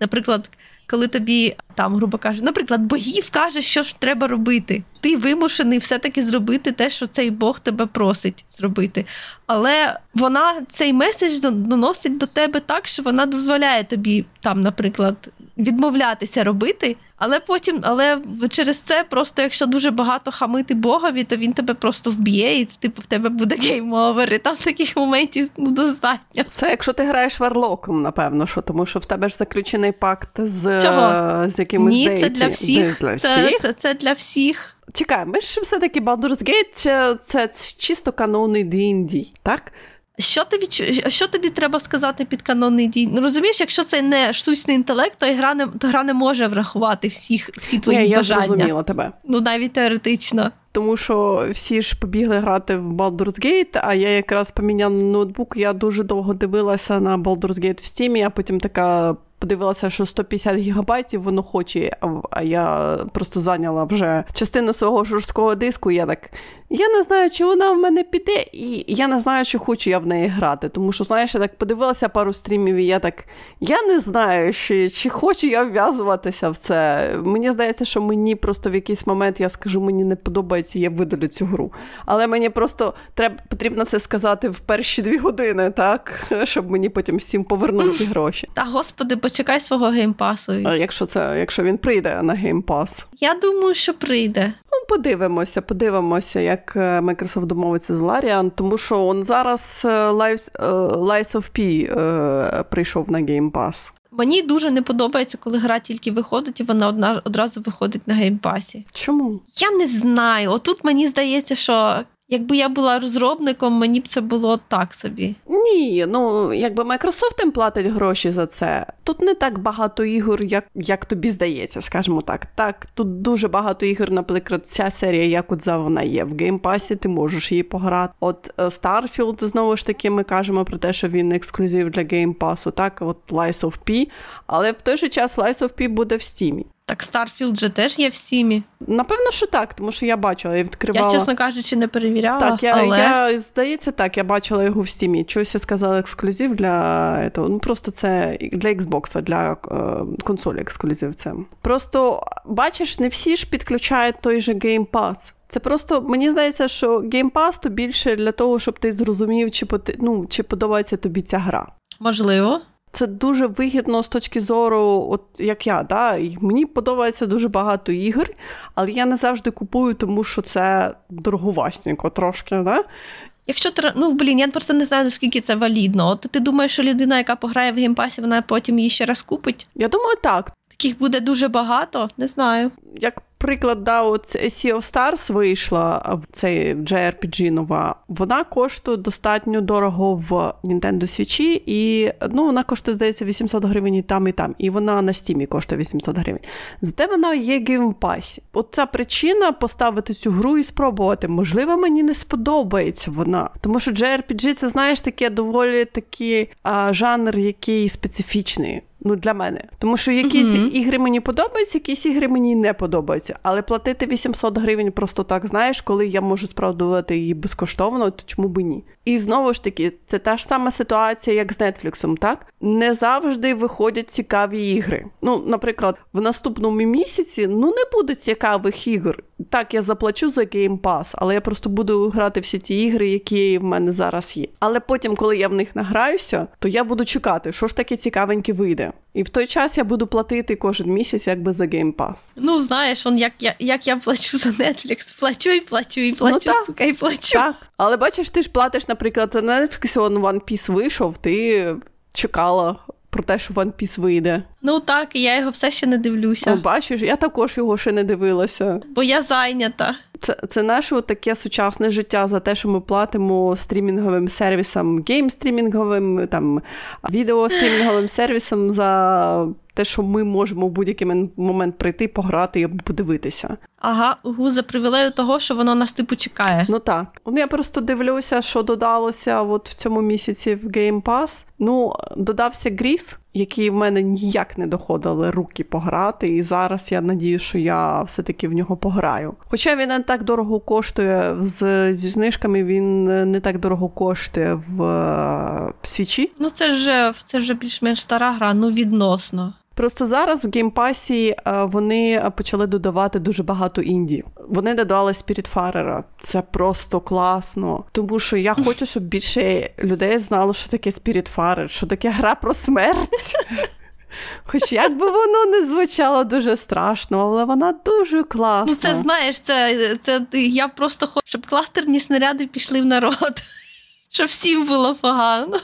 Наприклад, коли тобі, там, грубо кажучи, наприклад, богів каже, що ж треба робити. Ти вимушений все-таки зробити те, що цей бог тебе просить зробити. Але вона цей меседж доносить до тебе так, що вона дозволяє тобі, там, наприклад, відмовлятися робити, але через це просто, якщо дуже багато хамити богові, то він тебе просто вб'є, і типу, в тебе буде гейм-овер, і там таких моментів достатньо. Це якщо ти граєш варлоком, напевно, що, тому що в тебе ж заключений пакт з якимось деякі. Ні, це для всіх. Це для всіх. Чекай, ми ж все-таки Baldur's Gate – це чисто канонний D&D, так? Що тобі треба сказати під канонний дій? Ну, розумієш, якщо це не штучний інтелект, то гра не може врахувати всі твої бажання. Я зрозуміла тебе. Ну, навіть теоретично. Тому що всі ж побігли грати в Baldur's Gate, а я якраз поміняла ноутбук, я дуже довго дивилася на Baldur's Gate в Steam, а потім така подивилася, що 150 гігабайтів воно хоче, а я просто зайняла вже частину свого жорсткого диску, я не знаю, чи вона в мене піде, і я не знаю, чи хочу я в неї грати, тому що, знаєш, я так подивилася пару стрімів, і я не знаю, чи хочу я вв'язуватися в це. Мені здається, що мені просто в якийсь момент, я скажу, мені не подобається, я видалю цю гру. Але мені просто потрібно це сказати в перші 2 години, так? Щоб мені потім всім повернути ці гроші. Та, господи, почекай свого геймпасу. Якщо він прийде на геймпас. Я думаю, що прийде. Ну, подивимося, як Microsoft домовиться з Larian, тому що он зараз Lies of P прийшов на Game Pass. Мені дуже не подобається, коли гра тільки виходить, і вона одразу виходить на Game Passі. Чому? Я не знаю. Отут мені здається, що якби я була розробником, мені б це було так собі. Ні, ну, якби Microsoft їм платить гроші за це. Тут не так багато ігор, як тобі здається, скажімо так. Так, тут дуже багато ігор, наприклад, ця серія Якудза, вона є в геймпасі, ти можеш її пограти. От Starfield, знову ж таки, ми кажемо про те, що він ексклюзив для геймпасу, так, от Lies of P, але в той же час Lies of P буде в Steam'і. Так Starfield же теж є в Steam'і. Напевно, що так, тому що я бачила, я відкривала. Я, чесно кажучи, не перевіряла, так, але... здається, так, я бачила його в Steam'і. Чогось я сказала ексклюзив для... Ну, просто це для Xbox, для консолі ексклюзив це. Просто, бачиш, не всі ж підключають той же Game Pass. Це просто, мені здається, що Game Pass то більше для того, щоб ти зрозумів, чи подобається тобі ця гра. Можливо. Це дуже вигідно з точки зору, от як я, да? І мені подобається дуже багато ігор, але я не завжди купую, тому що це дороговасненько трошки, да? Якщо ти, я просто не знаю, наскільки це валідно. От ти думаєш, що людина, яка пограє в геймпасі, вона потім її ще раз купить? Я думаю, так. Таких буде дуже багато, не знаю. Як Приклад, да, от Sea of Stars вийшла, цей JRPG нова, вона коштує достатньо дорого в Nintendo Switch, і ну, вона коштує, здається, 800 гривень і там, і там. І вона на Steam коштує 800 гривень. Зате вона є в Game Pass. Оця причина поставити цю гру і спробувати. Можливо, мені не сподобається вона. Тому що JRPG, це, знаєш, таке доволі такий жанр, який специфічний. Ну, для мене. Тому що якісь ігри мені подобаються, якісь ігри мені не подобаються. Але платити 800 гривень просто так, знаєш, коли я можу справдувати її безкоштовно, то чому би ні? І знову ж таки, це та ж сама ситуація, як з Нетфліксом, так? Не завжди виходять цікаві ігри. Ну, наприклад, в наступному місяці, ну, не буде цікавих ігор. Так, я заплачу за Game Pass, але я просто буду грати всі ті ігри, які в мене зараз є. Але потім, коли я в них награюся, то я буду чекати, що ж таке цікавеньке вийде. І в той час я буду платити кожен місяць якби за Game Pass. Ну, знаєш, он, як я плачу за Netflix. Плачу, ну, сука, і плачу. Так, але бачиш, ти ж платиш, наприклад, за Netflix, он Ванпіс вийшов, ти чекала про те, що Ванпіс вийде. Ну так, я його все ще не дивлюся. Ну, бачиш, я також його ще не дивилася. Бо я зайнята. Це наше таке сучасне життя за те, що ми платимо стрімінговим сервісам, гейм-стрімінговим, там, відео-стрімінговим сервісам за те, що ми можемо в будь-який момент прийти, пограти і подивитися. Ага, угу, за привілею того, що воно нас типу чекає. Ну так. Ну я просто дивлюся, що додалося от в цьому місяці в Game Pass. Ну, додався Gris, який в мене ніяк не доходили руки пограти, і зараз я надію, що я все-таки в нього пограю. Хоча він не так дорого коштує, зі знижками він не так дорого коштує в Свічі. Ну це вже більш-менш стара гра, ну відносно. Просто зараз в геймпасі вони почали додавати дуже багато інді. Вони додали Spiritfarera. Це просто класно. Тому що я хочу, щоб більше людей знало, що таке Spiritfarer, що таке гра про смерть. Хоч як би воно не звучало дуже страшно, але вона дуже класна. Ну це, знаєш, це я просто хочу, щоб кластерні снаряди пішли в народ. Щоб всім було погано.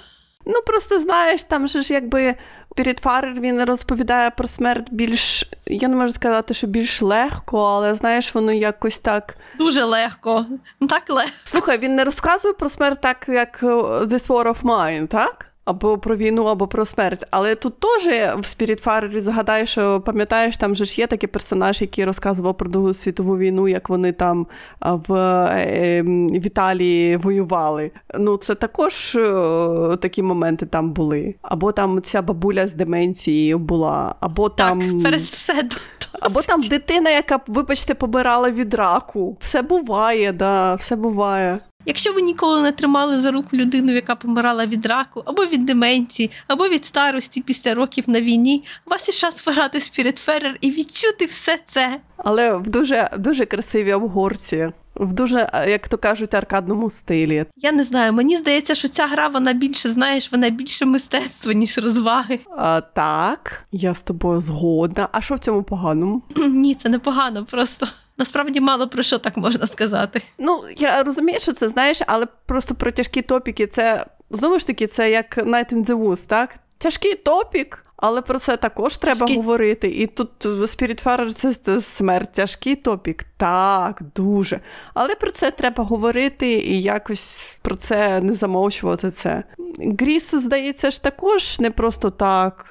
Ну просто, знаєш, там же ж якби... Spiritfarer, він розповідає про смерть більш, я не можу сказати, що більш легко, але, знаєш, воно якось так... Дуже легко. Так легко. Слухай, він не розказує про смерть так, як This War of Mine, так? Або про війну, або про смерть. Але тут теж в Spiritfarer згадаєш, що пам'ятаєш, там же ж є такий персонаж, який розказував про Другу світову війну, як вони там в Італії воювали. Ну, це також такі моменти там були. Або там ця бабуля з деменцією була, або там... Так, перед все досить. Або там дитина, яка, вибачте, помирала від раку. Все буває, да, все буває. Якщо ви ніколи не тримали за руку людину, яка помирала від раку, або від деменції, або від старості після років на війні, у вас є шанс пограти в Spiritfarer і відчути все це. Але в дуже, дуже красивій обгорці. В дуже, як то кажуть, аркадному стилі. Я не знаю, мені здається, що ця гра, вона більше, знаєш, вона більше мистецтво, ніж розваги. Так, я з тобою згодна. А що в цьому поганому? Ні, це не погано, просто... Насправді мало про що так можна сказати. Ну, я розумію, що це, знаєш, але просто про тяжкі топіки, це, знову ж таки, це як Night in the Woods, так? Тяжкий топік, але про це також треба говорити. І тут Spiritfarer це смерть, тяжкий топік. Так, дуже. Але про це треба говорити і якось про це не замовчувати це. Гріс, здається, ж також не просто так,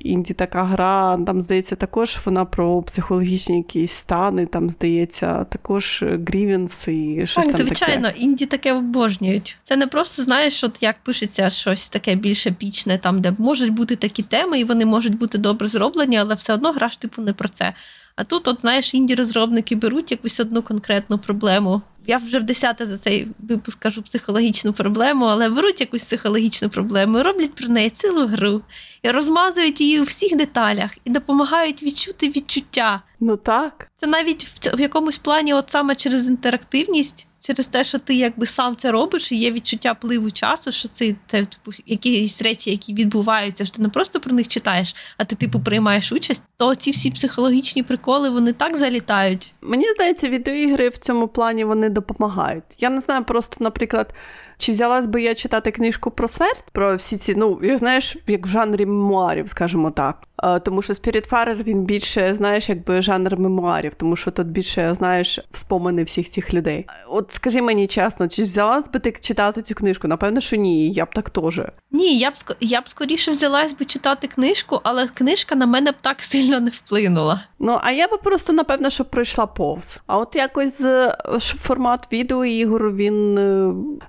інді така гра, там, здається, також вона про психологічні якісь стани, там, здається, також грівенс і щось так, там звичайно, таке. Так, звичайно, інді таке обожнюють. Це не просто, знаєш, от як пишеться щось таке більш епічне, там, де можуть бути такі теми, і вони можуть бути добре зроблені, але все одно граш, типу, не про це. А тут, от, знаєш, інді-розробники беруть якусь одну конкретну проблему. Я вже в 10-те за цей випуск кажу психологічну проблему, але беруть якусь психологічну проблему і роблять про неї цілу гру. І розмазують її у всіх деталях і допомагають відчути відчуття. Ну так. Це навіть в якомусь плані от саме через інтерактивність через те, що ти якби сам це робиш, і є відчуття пливу часу, що це типу, якісь речі, які відбуваються, що ти не просто про них читаєш, а ти типу приймаєш участь, то ці всі психологічні приколи, вони так залітають. Мені здається, відеоігри в цьому плані вони допомагають. Я не знаю, просто, наприклад, чи взялась би я читати книжку про смерть, про всі ці, ну, як знаєш, як в жанрі мемуарів, скажімо так. Тому що Spiritfarer, він більше, знаєш, якби жанр мемуарів, тому що тут більше, знаєш, вспомини всіх цих людей. От скажи мені чесно, чи взялась би ти читати цю книжку? Напевно, що ні, я б так теж. Ні, я б скоріше взялась би читати книжку, але книжка на мене б так сильно не вплинула. Ну, а я б просто, напевно, що пройшла повз. А от якось формат відеоігор, він...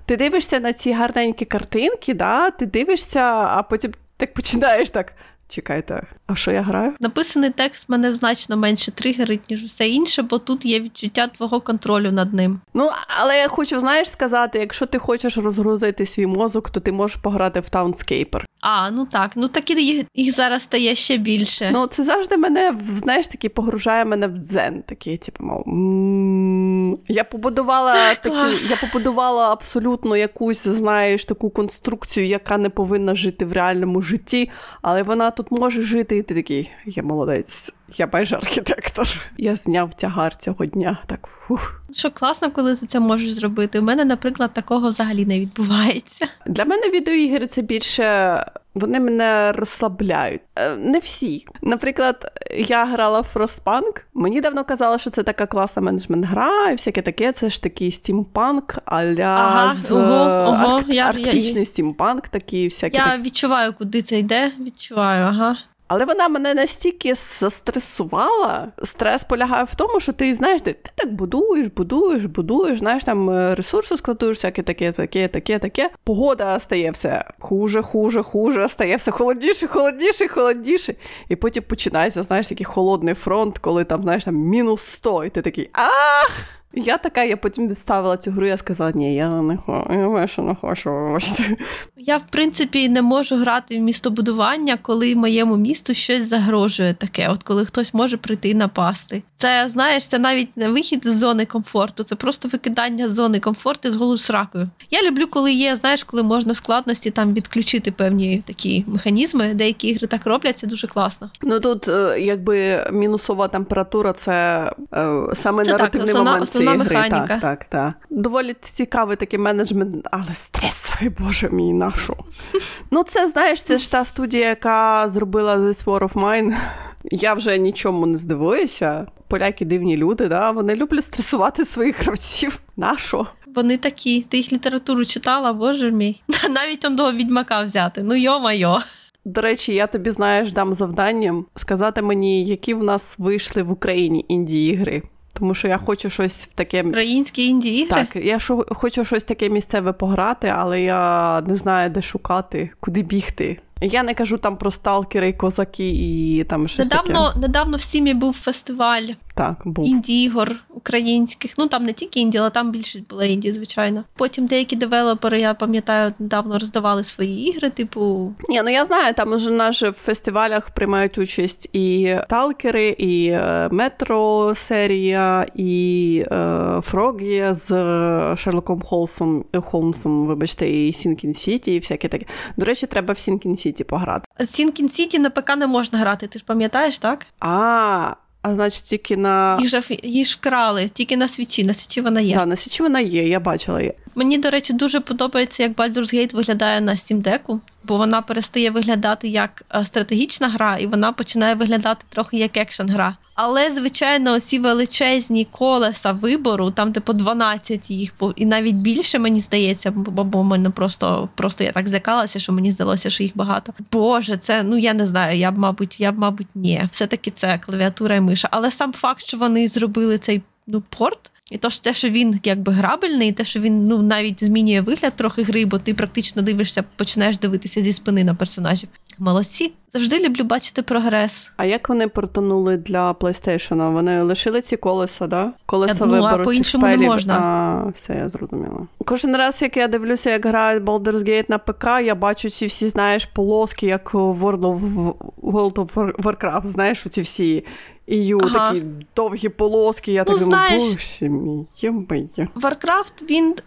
Ти дивишся на ці гарненькі картинки, да? Ти дивишся, а потім так починаєш так... Чекайте, а що я граю? Написаний текст мене значно менше тригерить, ніж все інше, бо тут є відчуття твого контролю над ним. Ну, але я хочу, знаєш, сказати, якщо ти хочеш розгрузити свій мозок, то ти можеш пограти в Townscaper. А, ну так. Ну так їх зараз стає ще більше. Ну, це завжди мене, знаєш, такі погружає мене в дзен. Такі, типу, мав... Я побудувала абсолютно якусь, знаєш, таку конструкцію, яка не повинна жити в реальному житті, але вона тут може жити, і ти такий, я молодець, я майже архітектор. Я зняв тягар цього дня, так, фух. Що класно, коли ти це можеш зробити. У мене, наприклад, такого взагалі не відбувається. Для мене відеоігри – це більше... Вони мене розслабляють. Не всі. Наприклад, я грала в Frostpunk. Мені давно казали, що це така класна менеджмент-гра і всяке таке. Це ж такий стімпанк а-ля арктичний стімпанк. Такий, всякі я такі. Відчуваю, куди це йде. Відчуваю, ага. Але вона мене настільки застресувала. Стрес полягає в тому, що ти, знаєш, ти так будуєш, знаєш, там ресурси складуєш, всяке таке. Погода стає все хуже, стає все холодніше. І потім починається, знаєш, такий холодний фронт, коли там, знаєш, там мінус 100, і ти такий, ах! Я така, я потім відставила цю гру, я сказала, ні, я не хочу. Я, в принципі, не можу грати в містобудування, коли моєму місту щось загрожує таке, от коли хтось може прийти і напасти. Це, знаєш, це навіть не вихід з зони комфорту, це просто викидання з зони комфорту з голу сракою. Я люблю, коли є, знаєш, коли можна в складності там відключити певні такі механізми, деякі ігри так роблять, це дуже класно. Ну тут, якби, мінусова температура, це саме наративний момент. Механіка. Так. Доволі цікавий такий менеджмент, але стресовий, боже мій, нашу. Ну це, знаєш, це ж та студія, яка зробила This War of Mine. Я вже нічому не здивуюся. Поляки дивні люди, да? Вони люблять стресувати своїх гравців. Нашу. Вони такі. Ти їх літературу читала, боже мій. Навіть ондого відьмака взяти. Ну йо-майо. До речі, я тобі, знаєш, дам завданням сказати мені, які в нас вийшли в Україні інді-ігри. Тому що я хочу щось в таке... Українські інді-ігри? Так, я хочу щось таке місцеве пограти, але я не знаю, де шукати, куди бігти. Я не кажу там про сталкери і козаки і там щось таке. Недавно в Сім'ї був фестиваль інді-ігор українських. Ну, там не тільки інді, але там більше була інді, звичайно. Потім деякі девелопери, я пам'ятаю, недавно роздавали свої ігри, типу... Ні, ну я знаю, там уже наші в фестивалях приймають участь і сталкери, і метро серія, і фрогі з Шерлоком Холмсом, вибачте, і Sinking City, і всяке таке. До речі, треба в Sinking City пограти. Sinking City на ПК не можна грати, ти ж пам'ятаєш, так? А значить тільки на... Її ж вкрали, тільки на свічі. На свічі вона є. Так, на свічі вона є, я бачила її. Мені, до речі, дуже подобається, як Baldur's Gate виглядає на Steam Deck'у, бо вона перестає виглядати як стратегічна гра, і вона починає виглядати трохи як екшн-гра. Але, звичайно, ці величезні колеса вибору, там де по 12 їх, і навіть більше, мені здається, бо мене просто я так злякалася, що мені здалося, що їх багато. Боже, це, ну я не знаю, я б, мабуть, ні. Все-таки це клавіатура і миша. Але сам факт, що вони зробили цей, ну, порт, і то, що те, що він якби грабельний, і те, що він, ну, навіть змінює вигляд трохи гри, бо ти практично дивишся, починаєш дивитися зі спини на персонажів. Молодці. Завжди люблю бачити прогрес. А як вони портанули для PlayStation? Вони лишили ці колеса, да? Колеса вибору цих спелів. Не можна. Все, я зрозуміла. Кожен раз, як я дивлюся, як грають Baldur's Gate на ПК, я бачу ці всі, знаєш, полоски, як World of Warcraft, знаєш, оці всі ію, такі довгі полоски, я так думаю, боже мій, є-моє. Warcraft,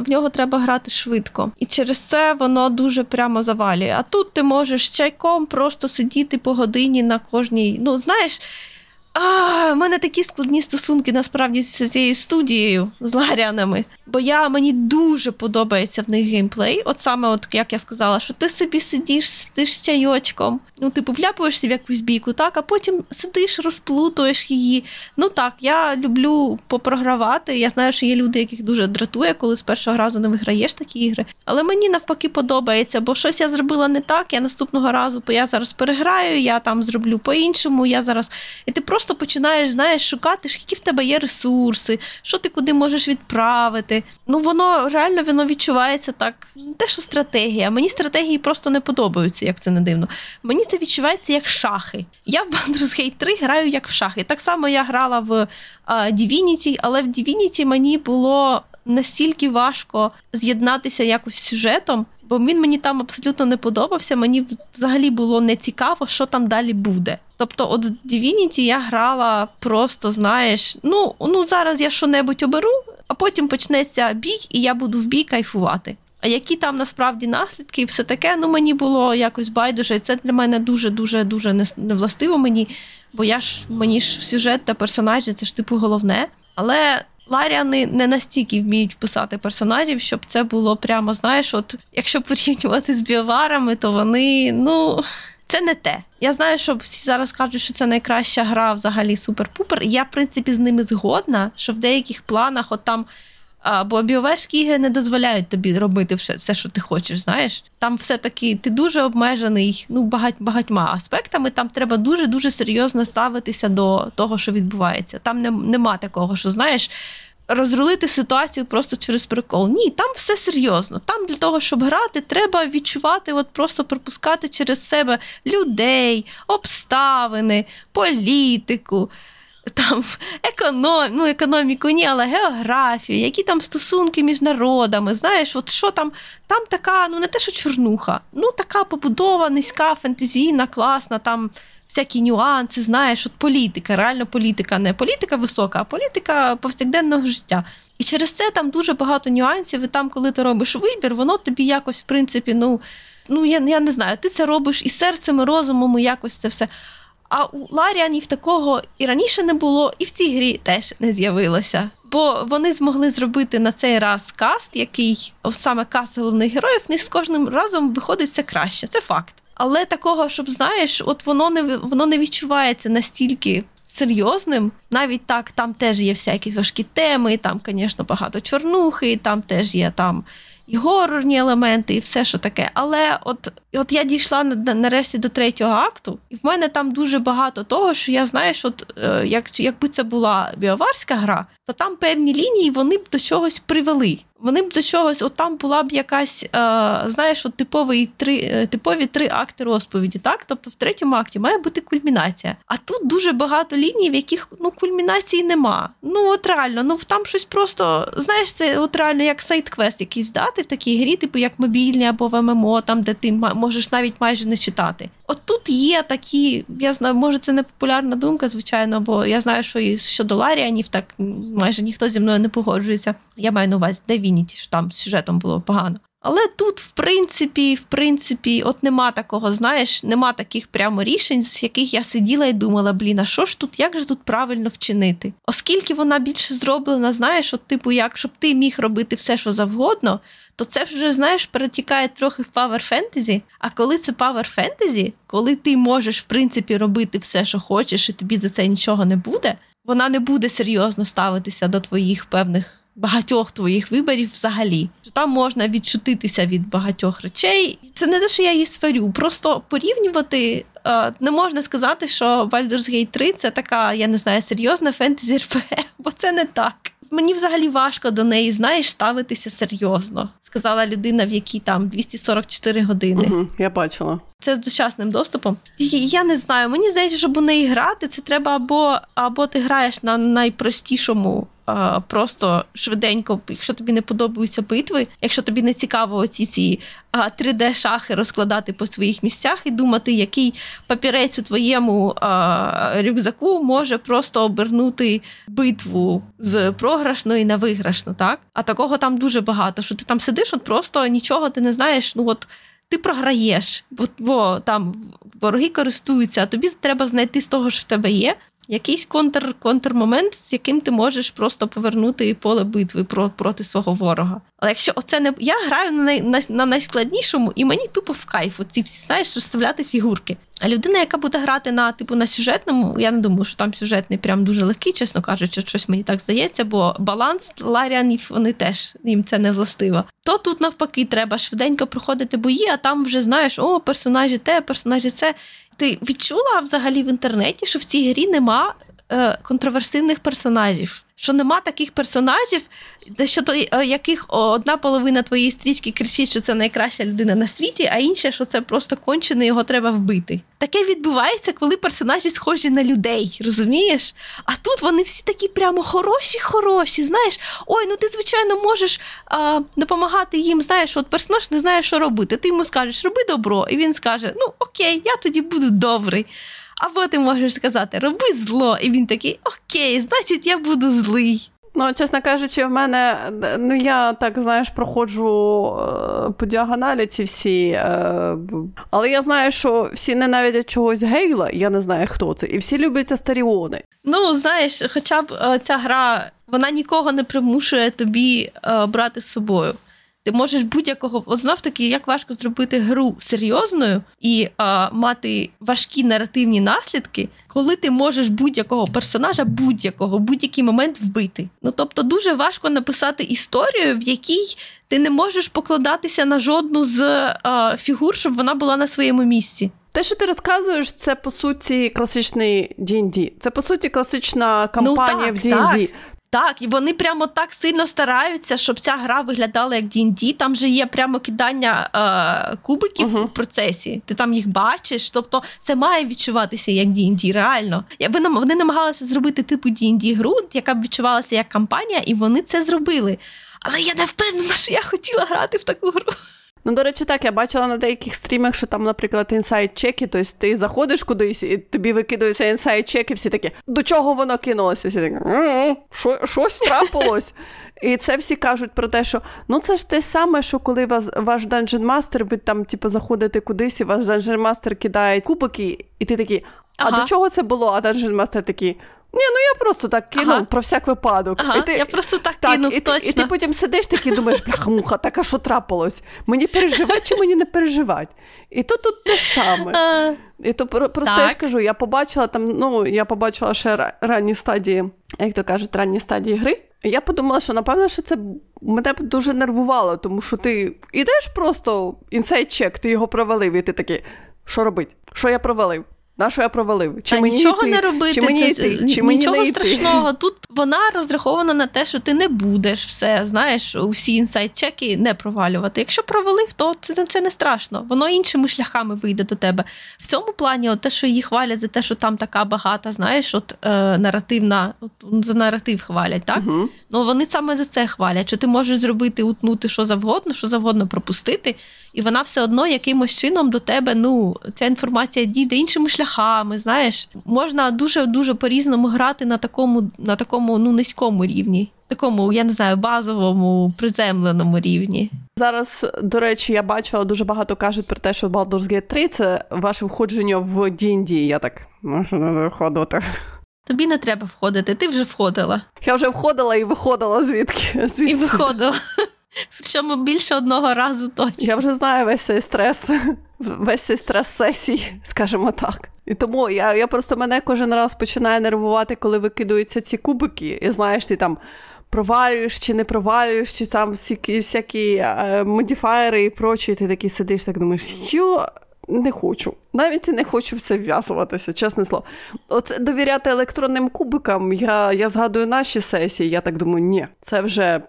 в нього треба грати швидко. І через це воно дуже прямо завалює. А тут ти можеш з чайком просто сидіти по годині на кожній, ну, знаєш, в мене такі складні стосунки, насправді, з цією студією, з Ларіанами. Бо мені дуже подобається в них геймплей. От саме, от, як я сказала, що ти собі сидиш, з чайочком, ну, типу, вляпуєшся в якусь бійку, так, а потім сидиш, розплутуєш її. Ну, так, я люблю попрогравати. Я знаю, що є люди, яких дуже дратує, коли з першого разу не виграєш такі ігри. Але мені, навпаки, подобається, бо щось я зробила не так, я наступного разу, я зараз переграю, я там зроблю по-іншому, я зараз... І ти просто починаєш, знаєш, шукати, які в тебе є ресурси, що ти куди можеш відправити. Ну, воно реально відчувається так, не те, що стратегія. Мені стратегії просто не подобаються, як це не дивно. Мені це відчувається як шахи. Я в Baldur's Gate 3 граю як в шахи. Так само я грала в Divinity, але в Divinity мені було настільки важко з'єднатися якось з сюжетом, бо він мені там абсолютно не подобався, мені взагалі було не цікаво, що там далі буде. Тобто, от в Divinity я грала просто, знаєш, ну зараз я що-небудь оберу, а потім почнеться бій, і я буду в бій кайфувати. А які там насправді наслідки і все таке, ну мені було якось байдуже, і це для мене дуже-дуже-дуже невластиво мені, бо мені ж сюжет та персонажі, це ж типу головне, але... Ларіани не настільки вміють писати персонажів, щоб це було прямо, знаєш, от якщо порівнювати з біоварами, то вони, ну, це не те. Я знаю, що всі зараз кажуть, що це найкраща гра взагалі супер-пупер. Я, в принципі, з ними згодна, що в деяких планах от там, бо біоверські ігри не дозволяють тобі робити все, що ти хочеш, знаєш. Там все-таки ти дуже обмежений, ну, багатьма аспектами, там треба дуже-дуже серйозно ставитися до того, що відбувається. Там нема такого, що, знаєш, розрулити ситуацію просто через прикол. Ні, там все серйозно. Там для того, щоб грати, треба відчувати, от просто пропускати через себе людей, обставини, політику, там економіку ні, але географію, які там стосунки між народами, знаєш, от що там така, ну не те, що чорнуха, ну така побудова низька, фентезійна, класна, там всякі нюанси, знаєш, от політика, реально політика, не політика висока, а політика повсякденного життя. І через це там дуже багато нюансів, і там, коли ти робиш вибір, воно тобі якось, в принципі, ну я не знаю, ти це робиш і серцем, і розумом, і якось це все. А у Ларіанів такого і раніше не було, і в цій грі теж не з'явилося. Бо вони змогли зробити на цей раз каст, який, саме каст головних героїв, не з кожним разом виходить все краще, це факт. Але такого, щоб, знаєш, от воно не відчувається настільки серйозним. Навіть так, там теж є всякі важкі теми, там, звісно, багато чорнухи, там теж є там... і горорні елементи, і все, що таке. Але от я дійшла нарешті до третього акту, і в мене там дуже багато того, що я, знаєш, якби це була біоварська гра, то там певні лінії, вони б до чогось привели. Вони б до чогось, от там була б якась, знаєш, от типові три акти розповіді, так? Тобто в третьому акті має бути кульмінація. А тут дуже багато ліній, в яких, ну, кульмінації нема. Ну, от реально, ну, там щось просто, знаєш, це от реально як сайд-квест якийсь дати в такій грі, типу як мобільні або в ММО, там, де ти можеш навіть майже не читати. От тут є такі, я знаю, може це не популярна думка, звичайно, бо я знаю, що і щодо Ларіанів так майже ніхто зі мною не погоджується. Я маю на увазі Divinity, що там з сюжетом було погано. Але тут, в принципі, от нема такого, знаєш, нема таких прямо рішень, з яких я сиділа і думала, блін, а що ж тут, як же тут правильно вчинити? Оскільки вона більше зроблена, знаєш, от типу як, щоб ти міг робити все, що завгодно, то це вже, знаєш, перетікає трохи в Power Fantasy. А коли це Power Fantasy, коли ти можеш, в принципі, робити все, що хочеш, і тобі за це нічого не буде, вона не буде серйозно ставитися до твоїх певних багатьох твоїх виборів взагалі. Там можна відчутитися від багатьох речей. Це не те, що я її сварю, просто порівнювати не можна сказати, що Baldur's Gate 3 це така, я не знаю, серйозна фентезі РПГ, бо це не так. Мені взагалі важко до неї, знаєш, ставитися серйозно. Сказала людина, в якій там 244 години. Я бачила. Це з дочасним доступом. Я не знаю, мені здається, щоб у неї грати, це треба або ти граєш на найпростішому, просто швиденько, якщо тобі не подобаються битви, якщо тобі не цікаво оці ці 3D-шахи розкладати по своїх місцях і думати, який папірець у твоєму рюкзаку може просто обернути битву з програшної на виграшну, так? А такого там дуже багато, що ти там сидиш, от просто нічого ти не знаєш, ну от ти програєш, бо там вороги користуються, а тобі треба знайти з того, що в тебе є, якийсь контрмомент, з яким ти можеш просто повернути поле битви проти свого ворога. Але якщо оце не... Я граю на найскладнішому, і мені тупо в кайф оці всі, знаєш, розставляти фігурки. А людина, яка буде грати на сюжетному, я не думаю, що там сюжетний прям дуже легкий, чесно кажучи, щось мені так здається, бо баланс ларіанів, вони теж, їм це не властиво. То тут навпаки треба швиденько проходити бої, а там вже знаєш, о, персонажі те, персонажі це. Ти відчула взагалі в інтернеті, що в цій грі нема контроверсивних персонажів? Що нема таких персонажів, щодо яких одна половина твоєї стрічки кричить, що це найкраща людина на світі, а інша, що це просто кончений, його треба вбити. Таке відбувається, коли персонажі схожі на людей, розумієш? А тут вони всі такі прямо хороші-хороші, знаєш? Ой, ну ти, звичайно, можеш допомагати їм, знаєш, от персонаж не знає, що робити. Ти йому скажеш, роби добро, і він скаже, ну окей, я тоді буду добрий. Або ти можеш сказати, роби зло, і він такий, окей, значить, я буду злий. Ну, чесно кажучи, в мене, ну, я так, знаєш, проходжу по діагоналі ці всі, але я знаю, що всі ненавидять чогось Гейла, я не знаю, хто це, і всі люблять Астаріони. Ну, знаєш, хоча б ця гра, вона нікого не примушує тобі брати з собою. Ти можеш будь-якого... От знов-таки, як важко зробити гру серйозною і мати важкі наративні наслідки, коли ти можеш будь-якого персонажа, будь-який момент вбити. Ну, тобто, дуже важко написати історію, в якій ти не можеш покладатися на жодну з фігур, щоб вона була на своєму місці. Те, що ти розказуєш, це, по суті, класичний D&D. Це, по суті, класична кампанія в D&D. Так, і вони прямо так сильно стараються, щоб ця гра виглядала як D&D. Там же є прямо кидання кубиків у процесі. Ти там їх бачиш. Тобто це має відчуватися як D&D, реально. Вони намагалися зробити типу D&D гру, яка б відчувалася як кампанія, і вони це зробили. Але я не впевнена, що я хотіла грати в таку гру. Ну, до речі, так, я бачила на деяких стрімах, що там, наприклад, інсайд-чеки, тобто ти заходиш кудись, і тобі викидаються інсайд-чеки, всі такі, до чого воно кинулося? Всі такі, щось трапилось. І це всі кажуть про те, що, ну, це ж те саме, що коли ваш данжен-мастер, ви там, типу, заходите кудись, і ваш данжен-мастер кидає кубики, і ти такий, до чого це було? А данжен-мастер такий... Ні, ну я просто так кинув про всяк випадок. Ага, ти, я просто так кинув, точно. І ти потім сидиш такий і думаєш, бляха-муха, так, а що трапилось? Мені переживати чи мені не переживати? І то тут те саме. І то просто я ж кажу, я побачила ще ранні стадії, як то кажуть, ранні стадії гри. Я подумала, що, напевно, що це мене б дуже нервувало, тому що ти ідеш просто, інсайд-чек, ти його провалив, і ти такий, що робить? Що я провалив? На що я провалив? Чи мені нічого йти? Не робити, нічого страшного. Тут вона розрахована на те, що ти не будеш все, знаєш, усі інсайд-чеки не провалювати. Якщо провалив, то це не страшно. Воно іншими шляхами вийде до тебе. В цьому плані, от те, що її хвалять за те, що там така багата, знаєш, от наративна, от, за наратив хвалять, так? Угу. Ну, вони саме за це хвалять, що ти можеш зробити, утнути що завгодно пропустити, і вона все одно якимось чином до тебе, ну, ця інформація дійде іншими шляхами. Знаєш, можна дуже-дуже по-різному грати на такому ну, низькому рівні, такому, я не знаю, базовому, приземленому рівні. Зараз, до речі, я бачила, дуже багато кажуть про те, що Baldur's Gate 3 – це ваше входження в D&D. Я так, можна входити. Тобі не треба входити, ти вже входила. Я вже входила і виходила звідки. І виходила. Причому більше одного разу точно. Я вже знаю весь цей стрес. Весь цей стрес сесії, скажімо так. І тому я просто, мене кожен раз починає нервувати, коли викидаються ці кубики. І знаєш, ти там провалюєш чи не провалюєш, чи там всякі модифайери і прочі. І ти такий сидиш, так думаєш, не хочу. Навіть і не хочу в це вв'язуватися, чесне слово. От довіряти електронним кубикам, я згадую наші сесії, я так думаю, ні, це вже...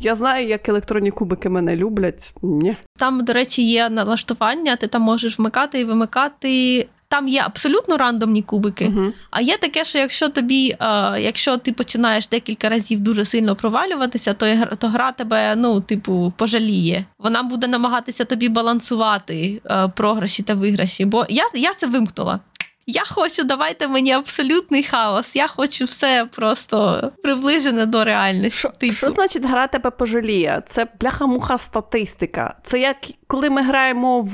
Я знаю, як електронні кубики мене люблять. Ні. Там, до речі, є налаштування, ти там можеш вмикати і вимикати. Там є абсолютно рандомні кубики, uh-huh. а є таке, що якщо тобі, якщо ти починаєш декілька разів дуже сильно провалюватися, то гра тебе, ну, типу, пожаліє. Вона буде намагатися тобі балансувати програші та виграші, бо я це вимкнула. Я хочу, давайте мені абсолютний хаос, я хочу все просто приближене до реальності. Що значить гра тебе пожаліє? Це бляха-муха статистика. Це як коли ми граємо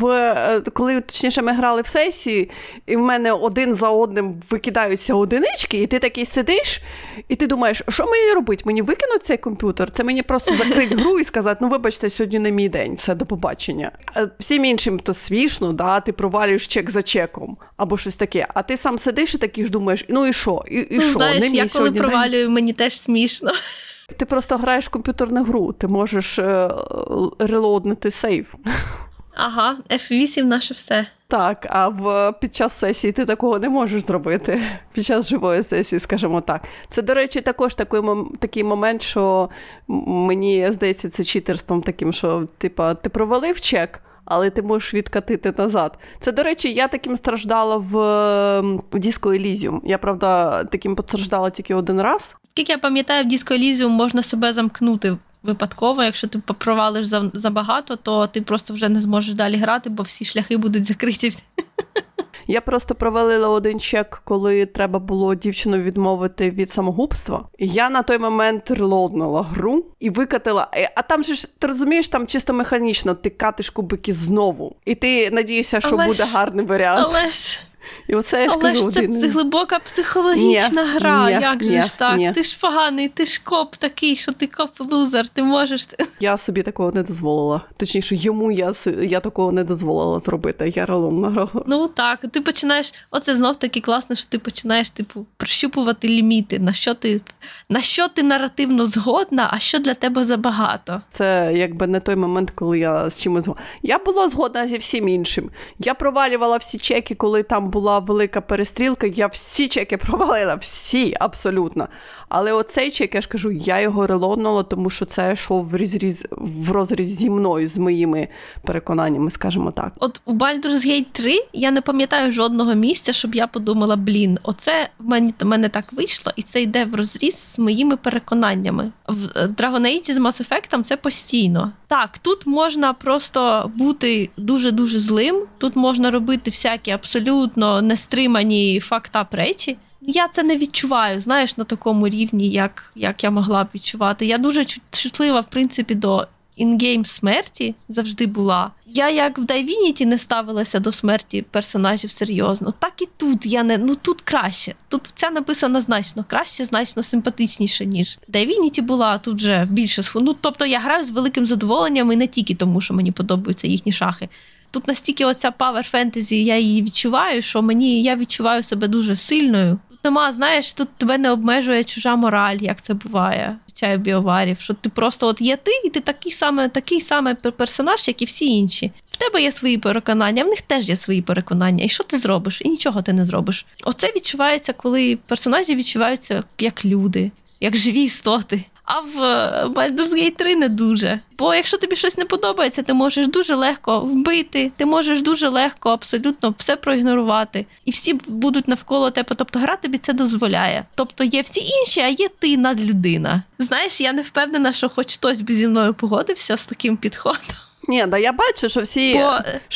коли ми грали в сесії, і в мене один за одним викидаються одинички, і ти такий сидиш, і ти думаєш, що мені робити? Мені викинуть цей комп'ютер? Це мені просто закрити гру і сказати, ну вибачте, сьогодні не мій день, все, до побачення. А всім іншим то смішно, да? Ти провалюєш чек за чеком, або щось таке. А ти сам сидиш і такий ж думаєш, ну і що? І що? Знаєш, я коли провалюю, мені теж смішно. Ти просто граєш в комп'ютерну гру, ти можеш релоуднити сейв. Ага, F8 наше все. Так, а під час сесії ти такого не можеш зробити. Під час живої сесії, скажімо так. Це, до речі, також такий момент, що мені здається, це читерством таким, що типа, ти провалив чек, але ти можеш відкатити назад. Це, до речі, я таким страждала в Disco Elysium. Я, правда, таким постраждала тільки один раз. Скільки я пам'ятаю, в Disco Elysium можна себе замкнути випадково. Якщо ти провалиш забагато, то ти просто вже не зможеш далі грати, бо всі шляхи будуть закриті. Я просто провалила один чек, коли треба було дівчину відмовити від самогубства. Я на той момент релоднула гру і викатила. А там же ж, ти розумієш, там чисто механічно ти катиш кубики знову. І ти надієшся, що буде гарний варіант. І оце я ж кажу, це глибока психологічна гра, як же ж так? Ти ж поганий, ти ж коп такий, що ти коп-лузер, ти можеш... Я собі такого не дозволила. Точніше, йому я такого не дозволила зробити, я ролом грала. Ну так, ти починаєш... Оце знов таки класно, що ти починаєш, типу, прощупувати ліміти, на що ти наративно згодна, а що для тебе забагато. Це, якби, не той момент, коли я з чимось згодна. Я була згодна зі всім іншим. Я провалювала всі чеки, коли там була велика перестрілка, я всі чеки провалила, всі, абсолютно. Але оцей чек, я ж кажу, я його релонула, тому що це йшов в розріз зі мною, з моїми переконаннями, скажімо так. От у Baldur's Gate 3 я не пам'ятаю жодного місця, щоб я подумала, блін, оце в мене так вийшло, і це йде в розріз з моїми переконаннями. В Dragon Age з Mass Effect це постійно. Так, тут можна просто бути дуже-дуже злим, тут можна робити всякі абсолютно нестримані факт-ап речі. Я це не відчуваю, знаєш, на такому рівні, як я могла б відчувати. Я дуже чутлива, в принципі, до інгейм смерті завжди була. Я як в Divinity не ставилася до смерті персонажів серйозно, так і тут я не... Ну, тут краще. Тут ця написана значно краще, значно симпатичніше, ніж Divinity була. Тут же більше... Ну, тобто я граю з великим задоволенням і не тільки тому, що мені подобаються їхні шахи. Тут настільки оця power fantasy, я її відчуваю, що я відчуваю себе дуже сильною. Тут нема, знаєш, тут тебе не обмежує чужа мораль, як це буває в чаю біоварів, що ти просто от є ти, і ти такий саме персонаж, як і всі інші. В тебе є свої переконання, в них теж є свої переконання. І що ти зробиш? І нічого ти не зробиш. Оце відчувається, коли персонажі відчуваються як люди, як живі істоти. А в Baldur's Gate 3 не дуже. Бо якщо тобі щось не подобається, ти можеш дуже легко вбити, ти можеш дуже легко абсолютно все проігнорувати. І всі будуть навколо тебе. Тобто гра тобі це дозволяє. Тобто є всі інші, а є ти надлюдина. Знаєш, я не впевнена, що хоч хтось би зі мною погодився з таким підходом. Ні, да я бачу, що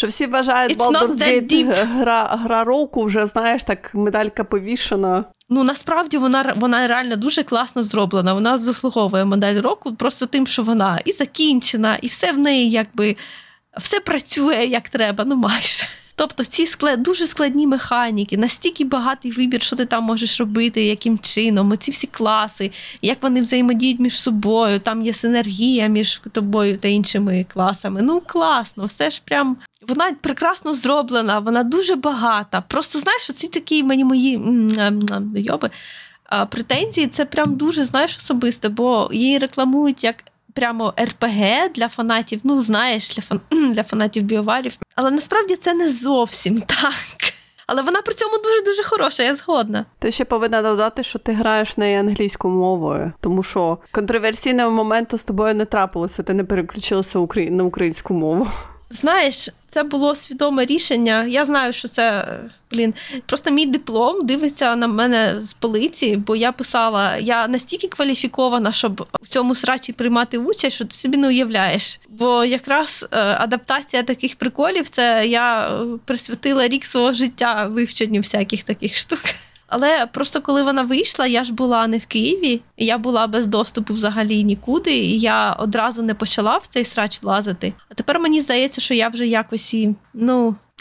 всі вважають Baldur's Gate гра року, вже, знаєш, так медалька повішена. Ну, насправді, вона реально дуже класно зроблена. Вона заслуговує медаль року просто тим, що вона і закінчена, і все в неї, якби, все працює, як треба, ну майже. Тобто ці дуже складні механіки, настільки багатий вибір, що ти там можеш робити, яким чином, оці всі класи, як вони взаємодіють між собою, там є синергія між тобою та іншими класами. Ну, класно, все ж прям... Вона прекрасно зроблена, вона дуже багата. Просто, знаєш, оці такі мої дойоби претензії, це прям дуже, знаєш, особисте, бо її рекламують як... прямо РПГ для фанатів, ну, знаєш, для фанатів біоварів. Але насправді це не зовсім так. Але вона при цьому дуже-дуже хороша, я згодна. Ти ще повинна додати, що ти граєш в неї англійською мовою, тому що контроверсійного моменту з тобою не трапилося, ти не переключилася на українську мову. Знаєш, це було свідоме рішення. Я знаю, що це, просто мій диплом дивиться на мене з полиці, бо я писала, я настільки кваліфікована, щоб в цьому срачі приймати участь, що ти собі не уявляєш. Бо якраз адаптація таких приколів, це я присвятила рік свого життя вивченню всяких таких штук. Але просто коли вона вийшла, я ж була не в Києві, я була без доступу взагалі нікуди, і я одразу не почала в цей срач влазити. А тепер мені здається, що я вже якось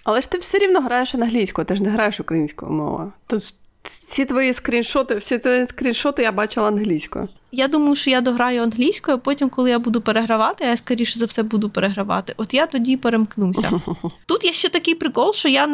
Але ж ти все рівно граєш англійською, ти ж не граєш українською мовою. Тут всі твої скріншоти я бачила англійською. Я думаю, що я дограю англійською, потім, коли я буду перегравати, я, скоріше за все, буду перегравати. От я тоді перемкнуся. Тут є ще такий прикол, що я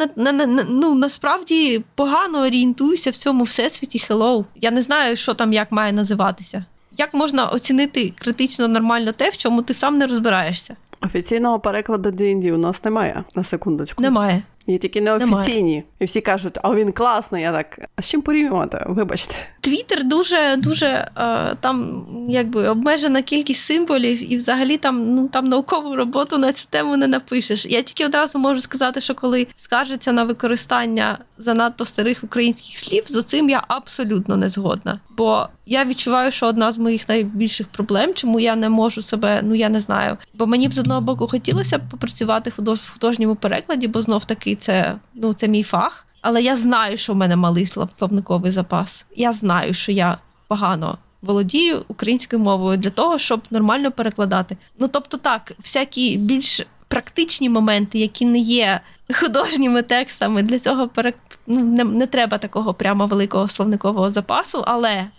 насправді погано орієнтуюся в цьому всесвіті Hello. Я не знаю, що там як має називатися. Як можна оцінити критично нормально те, в чому ти сам не розбираєшся? Офіційного перекладу D&D у нас немає, на секундочку. Немає. Є тільки неофіційні. Немає. І всі кажуть, а він класний, я так, а з чим порівнювати? Вибачте. Твіттер дуже там, якби, обмежена кількість символів, і взагалі там наукову роботу на цю тему не напишеш. Я тільки одразу можу сказати, що коли скаржаться на використання занадто старих українських слів, з цим я абсолютно не згодна. Бо я відчуваю, що одна з моїх найбільших проблем, чому я не можу себе, я не знаю. Бо мені б з одного боку хотілося б попрацювати в художньому перекладі, бо знов таки це, це мій фах. Але я знаю, що в мене малий словниковий запас. Я знаю, що я погано володію українською мовою для того, щоб нормально перекладати. Тобто так, всякі більш практичні моменти, які не є художніми текстами, для цього не треба такого прямо великого словникового запасу,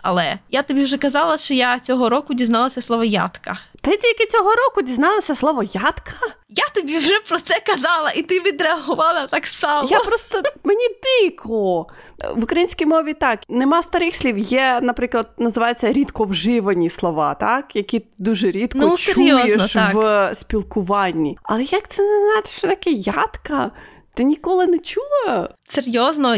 але я тобі вже казала, що я цього року дізналася слово «ядка». Ти тільки цього року дізналася слово «ядка»? Я тобі вже про це казала, і ти відреагувала так само. Я просто... Мені дико. В українській мові так. Нема старих слів. Є, наприклад, називаються рідко вживані слова, так? Які дуже рідко чуєш так. В спілкуванні. Але як це не знати, що таке «ядка»? Ти ніколи не чула? Серйозно,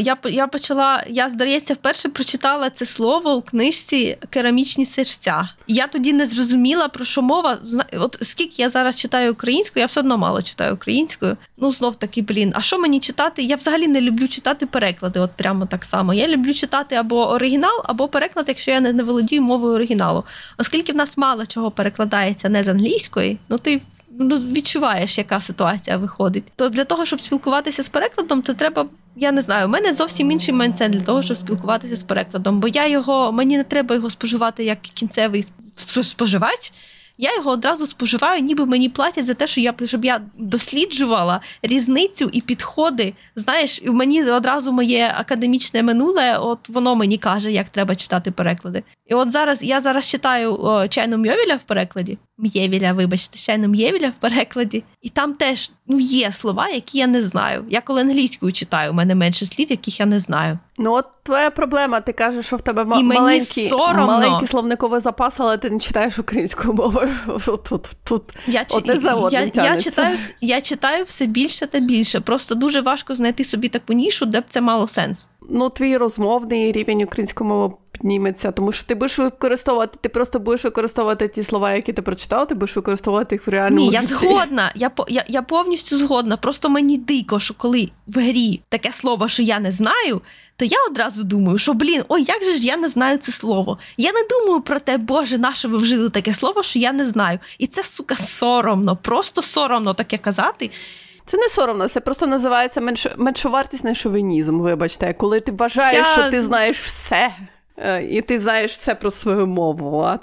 я, здається, вперше прочитала це слово у книжці «Керамічні серця». Я тоді не зрозуміла, про що мова. От скільки я зараз читаю українською, я все одно мало читаю українською. Знов таки, а що мені читати? Я взагалі не люблю читати переклади, от прямо так само. Я люблю читати або оригінал, або переклад, якщо я не володію мовою оригіналу. Оскільки в нас мало чого перекладається не з англійської, ти... відчуваєш, яка ситуація виходить. То для того, щоб спілкуватися з перекладом, то треба, я не знаю, у мене зовсім інший майндсет для того, щоб спілкуватися з перекладом, бо мені не треба його споживати як кінцевий споживач. Я його одразу споживаю, ніби мені платять за те, щоб я досліджувала різницю і підходи. Знаєш, і в мені одразу моє академічне минуле, от воно мені каже, як треба читати переклади. І от я зараз читаю «Чайну М'євіля» в перекладі. «Чайну М'євіля» в перекладі. І там теж є слова, які я не знаю. Я коли англійською читаю, у мене менше слів, яких я не знаю. От твоя проблема. Ти кажеш, що в тебе маленький словниковий запас, але ти не читаєш українською мовою. Тут одне за одне тягнеться. Я читаю все більше та більше. Просто дуже важко знайти собі таку нішу, де б це мало сенс. Твій розмовний рівень української мови підніметься, тому що ти просто будеш використовувати ті слова, які ти прочитала, ти будеш використовувати їх в реальному житті. Ні, я згодна, я повністю згодна, просто мені дико, що коли в грі таке слово, що я не знаю, то я одразу думаю, що, як же ж я не знаю це слово. Я не думаю про те, боже, наше ви вжили таке слово, що я не знаю. І це, сука, соромно, просто соромно таке казати. Це не соромно, це просто називається меншовартісний шовінізм, вибачте. Коли ти вважаєш, що ти знаєш все, і ти знаєш все про свою мову, а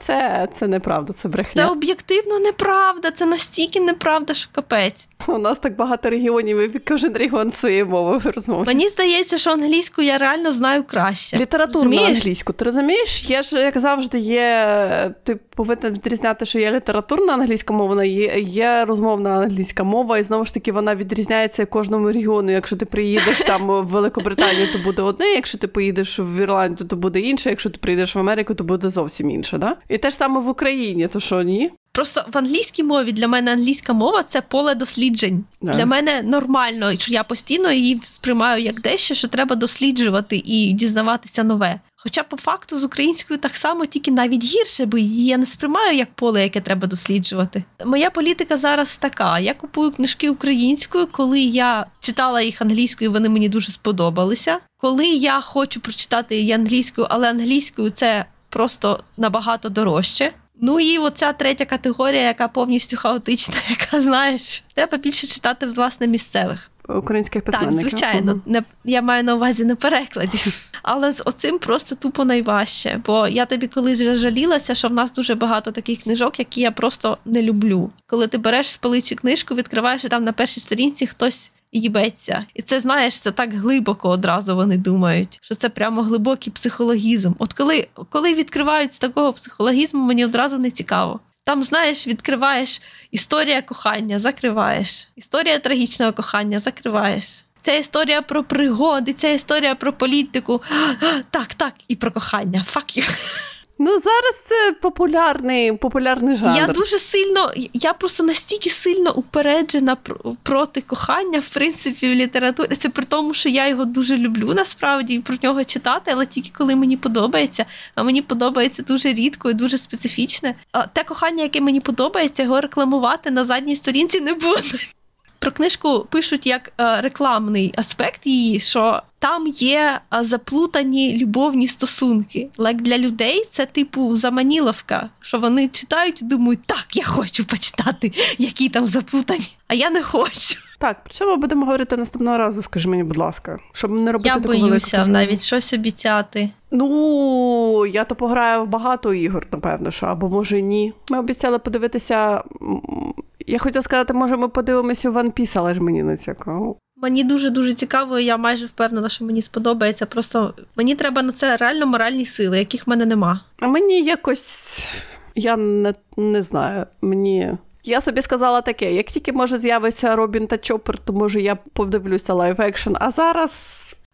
це неправда, це брехня. Це об'єктивно неправда, це настільки неправда, що капець. У нас так багато регіонів, і кожен регіон своєю мовою розмовляє. Мені здається, що англійську я реально знаю краще. Літературну англійську, ти розумієш? Я ж, як завжди, ти повинна відрізняти, що є літературна англійська мова, є розмовна англійська мова, і знову ж таки вона відрізняється кожному регіону. Якщо ти приїдеш там в Великобританію, то буде одне, якщо ти поїдеш в Ірландію, то буде інше, якщо ти приїдеш в Америку, то буде зовсім інше, да? І те ж саме в Україні, то що ні? Просто в англійській мові, для мене англійська мова – це поле досліджень. Yeah. Для мене нормально, що я постійно її сприймаю як дещо, що треба досліджувати і дізнаватися нове. Хоча по факту з українською так само, тільки навіть гірше, бо її я не сприймаю як поле, яке треба досліджувати. Моя політика зараз така. Я купую книжки українською, коли я читала їх англійською, вони мені дуже сподобалися. Коли я хочу прочитати її англійською, але англійською це просто набагато дорожче. Ну і оця третя категорія, яка повністю хаотична, яка, знаєш, треба більше читати, власне, місцевих. Українських письменників. Так, звичайно. Не, я маю на увазі не перекладів. Але з оцим просто тупо найважче. Бо я тобі колись вже жалілася, що в нас дуже багато таких книжок, які я просто не люблю. Коли ти береш з поличі книжку, відкриваєш, і там на першій сторінці хтось їбеться. І це, знаєш, це так глибоко одразу вони думають, що це прямо глибокий психологізм. От коли відкривають з такого психологізму, мені одразу не цікаво. Там, знаєш, відкриваєш історія кохання, закриваєш. Історія трагічного кохання, закриваєш. Це історія про пригоди, це історія про політику. Так, і про кохання. Фак ю. Ну, зараз це популярний жанр. Я просто настільки сильно упереджена проти кохання, в принципі, в літературі. Це при тому, що я його дуже люблю, насправді, і про нього читати, але тільки коли мені подобається. А мені подобається дуже рідко і дуже специфічне. А те кохання, яке мені подобається, його рекламувати на задній сторінці не будуть. Про книжку пишуть як рекламний аспект її, що там є заплутані любовні стосунки. Для людей це типу заманіловка, що вони читають і думають, так, я хочу почитати, які там заплутані, а я не хочу. Так, про що ми будемо говорити наступного разу, скажи мені, будь ласка, щоб не робити такого великого. Я боюся навіть щось обіцяти. Ну, я то пограю в багато ігор, напевно, що, або може ні. Ми обіцяли подивитися... Я хотіла сказати, може ми подивимося Ванпіс, але ж мені не цікаво. Мені дуже-дуже цікаво, я майже впевнена, що мені сподобається. Просто мені треба на це реально моральні сили, яких в мене нема. А мені якось... Я не знаю. Мені... Я собі сказала таке, як тільки, може, з'явиться Робін та Чоппер, то, може, я подивлюся лайв-екшн. А зараз...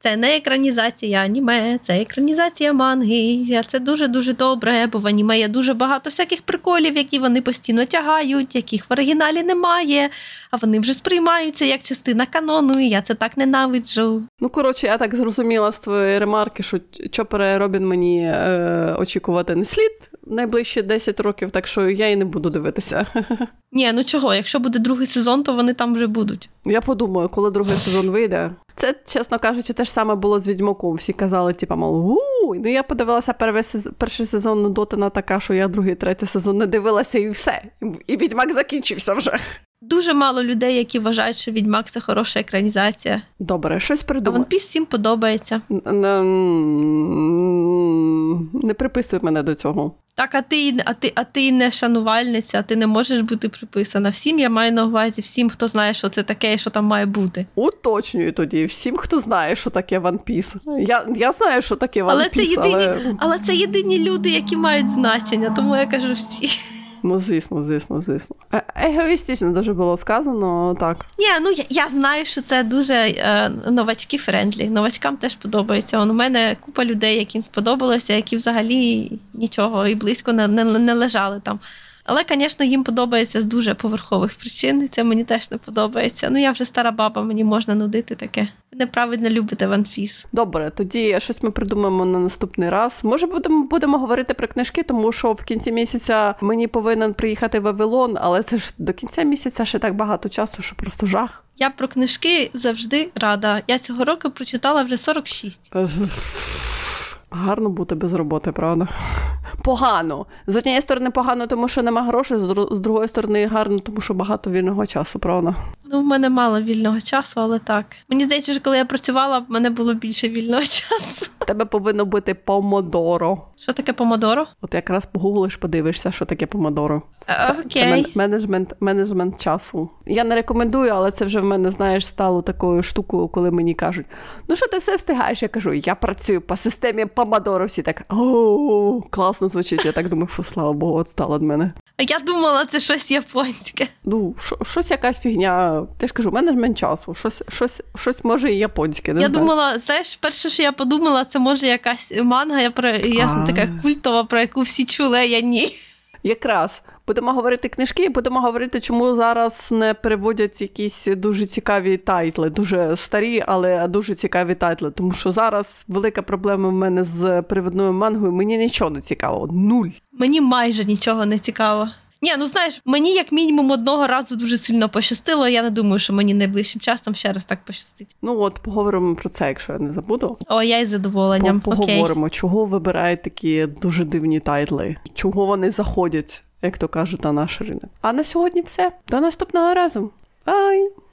Це не екранізація аніме, це екранізація манги. Це дуже-дуже добре, бо в аніме є дуже багато всяких приколів, які вони постійно тягають, яких в оригіналі немає, а вони вже сприймаються як частина канону, і я це так ненавиджу. Ну, коротше, я так зрозуміла з твоєї ремарки, що Чопера Робін мені очікувати не слід найближчі 10 років, так що я і не буду дивитися. Ні, ну чого, якщо буде другий сезон, то вони там вже будуть. Я подумаю, коли другий сезон вийде. Це, чесно кажучи, те ж саме було з «Відьмаком». Всі казали, типа, ну я подивилася перший сезон, ну Дотина така, що я другий, третій сезон не дивилася і все. І «Відьмак» закінчився вже. Дуже мало людей, які вважають, що «Відьмак» – це хороша екранізація. Добре, щось придумай. А «One Piece» всім подобається. Не приписуй мене до цього. Так, а ти не шанувальниця, а ти не можеш бути приписана. Всім, я маю на увазі, всім, хто знає, що це таке і що там має бути. Уточнюю тоді, всім, хто знає, що таке Ванпіс. Я знаю, що таке Ванпіс, але це єдині люди, які мають значення, тому я кажу всі. Ну, звісно. Егоїстично дуже було сказано, так. Ні, ну, я знаю, що це дуже новачки-френдлі. Новачкам теж подобається. У мене купа людей, яким сподобалося, які взагалі нічого і близько не лежали там. Але, звісно, їм подобається з дуже поверхових причин, і це мені теж не подобається. Ну, я вже стара баба, мені можна нудити таке. Ви неправильно любите One Piece. Добре, тоді щось ми придумаємо на наступний раз. Може, будемо говорити про книжки, тому що в кінці місяця мені повинен приїхати Вавилон, але це ж до кінця місяця ще так багато часу, що просто жах. Я про книжки завжди рада. Я цього року прочитала вже 46. Гарно бути без роботи, правда? Погано. З однієї сторони погано, тому що нема грошей, з другої сторони гарно, тому що багато вільного часу, правда? Ну, в мене мало вільного часу, але так. Мені здається, що коли я працювала, в мене було більше вільного часу. Тебе повинно бути помодоро. Що таке помодоро? От якраз погуглиш, подивишся, що таке помодоро. Окей. Це менеджмент часу. Я не рекомендую, але це вже в мене, знаєш, стало такою штукою, коли мені кажуть, ну що ти все встигаєш? Я кажу, я працюю по системі помодоро. Всі так, о, класно звучить. Я так думаю, фу, слава Богу, відстало від мене. А я думала, це щось японське. Ну, щось якась фігня. Я ж кажу, менеджмент часу. Щось може і японське, не знаю. Я думала, знаєш, перше, що я подумала, це може якась манга, ясна така культова, про яку всі чули, а я ні. Якраз. будемо говорити книжки, будемо говорити, чому зараз не переводять якісь дуже цікаві тайтли, дуже старі, але дуже цікаві тайтли. Тому що зараз велика проблема в мене з перевідною мангою, мені нічого не цікаво, нуль. Мені майже нічого не цікаво. Ні, ну знаєш, мені як мінімум одного разу дуже сильно пощастило, я не думаю, що мені найближчим часом ще раз так пощастить. Ну от, поговоримо про це, якщо я не забуду. О, я із задоволенням. Поговоримо, окей. Чого вибирають такі дуже дивні тайтли, чого вони заходять, як то кажуть, на наш ринок. А на сьогодні все. До наступного разу. Бай!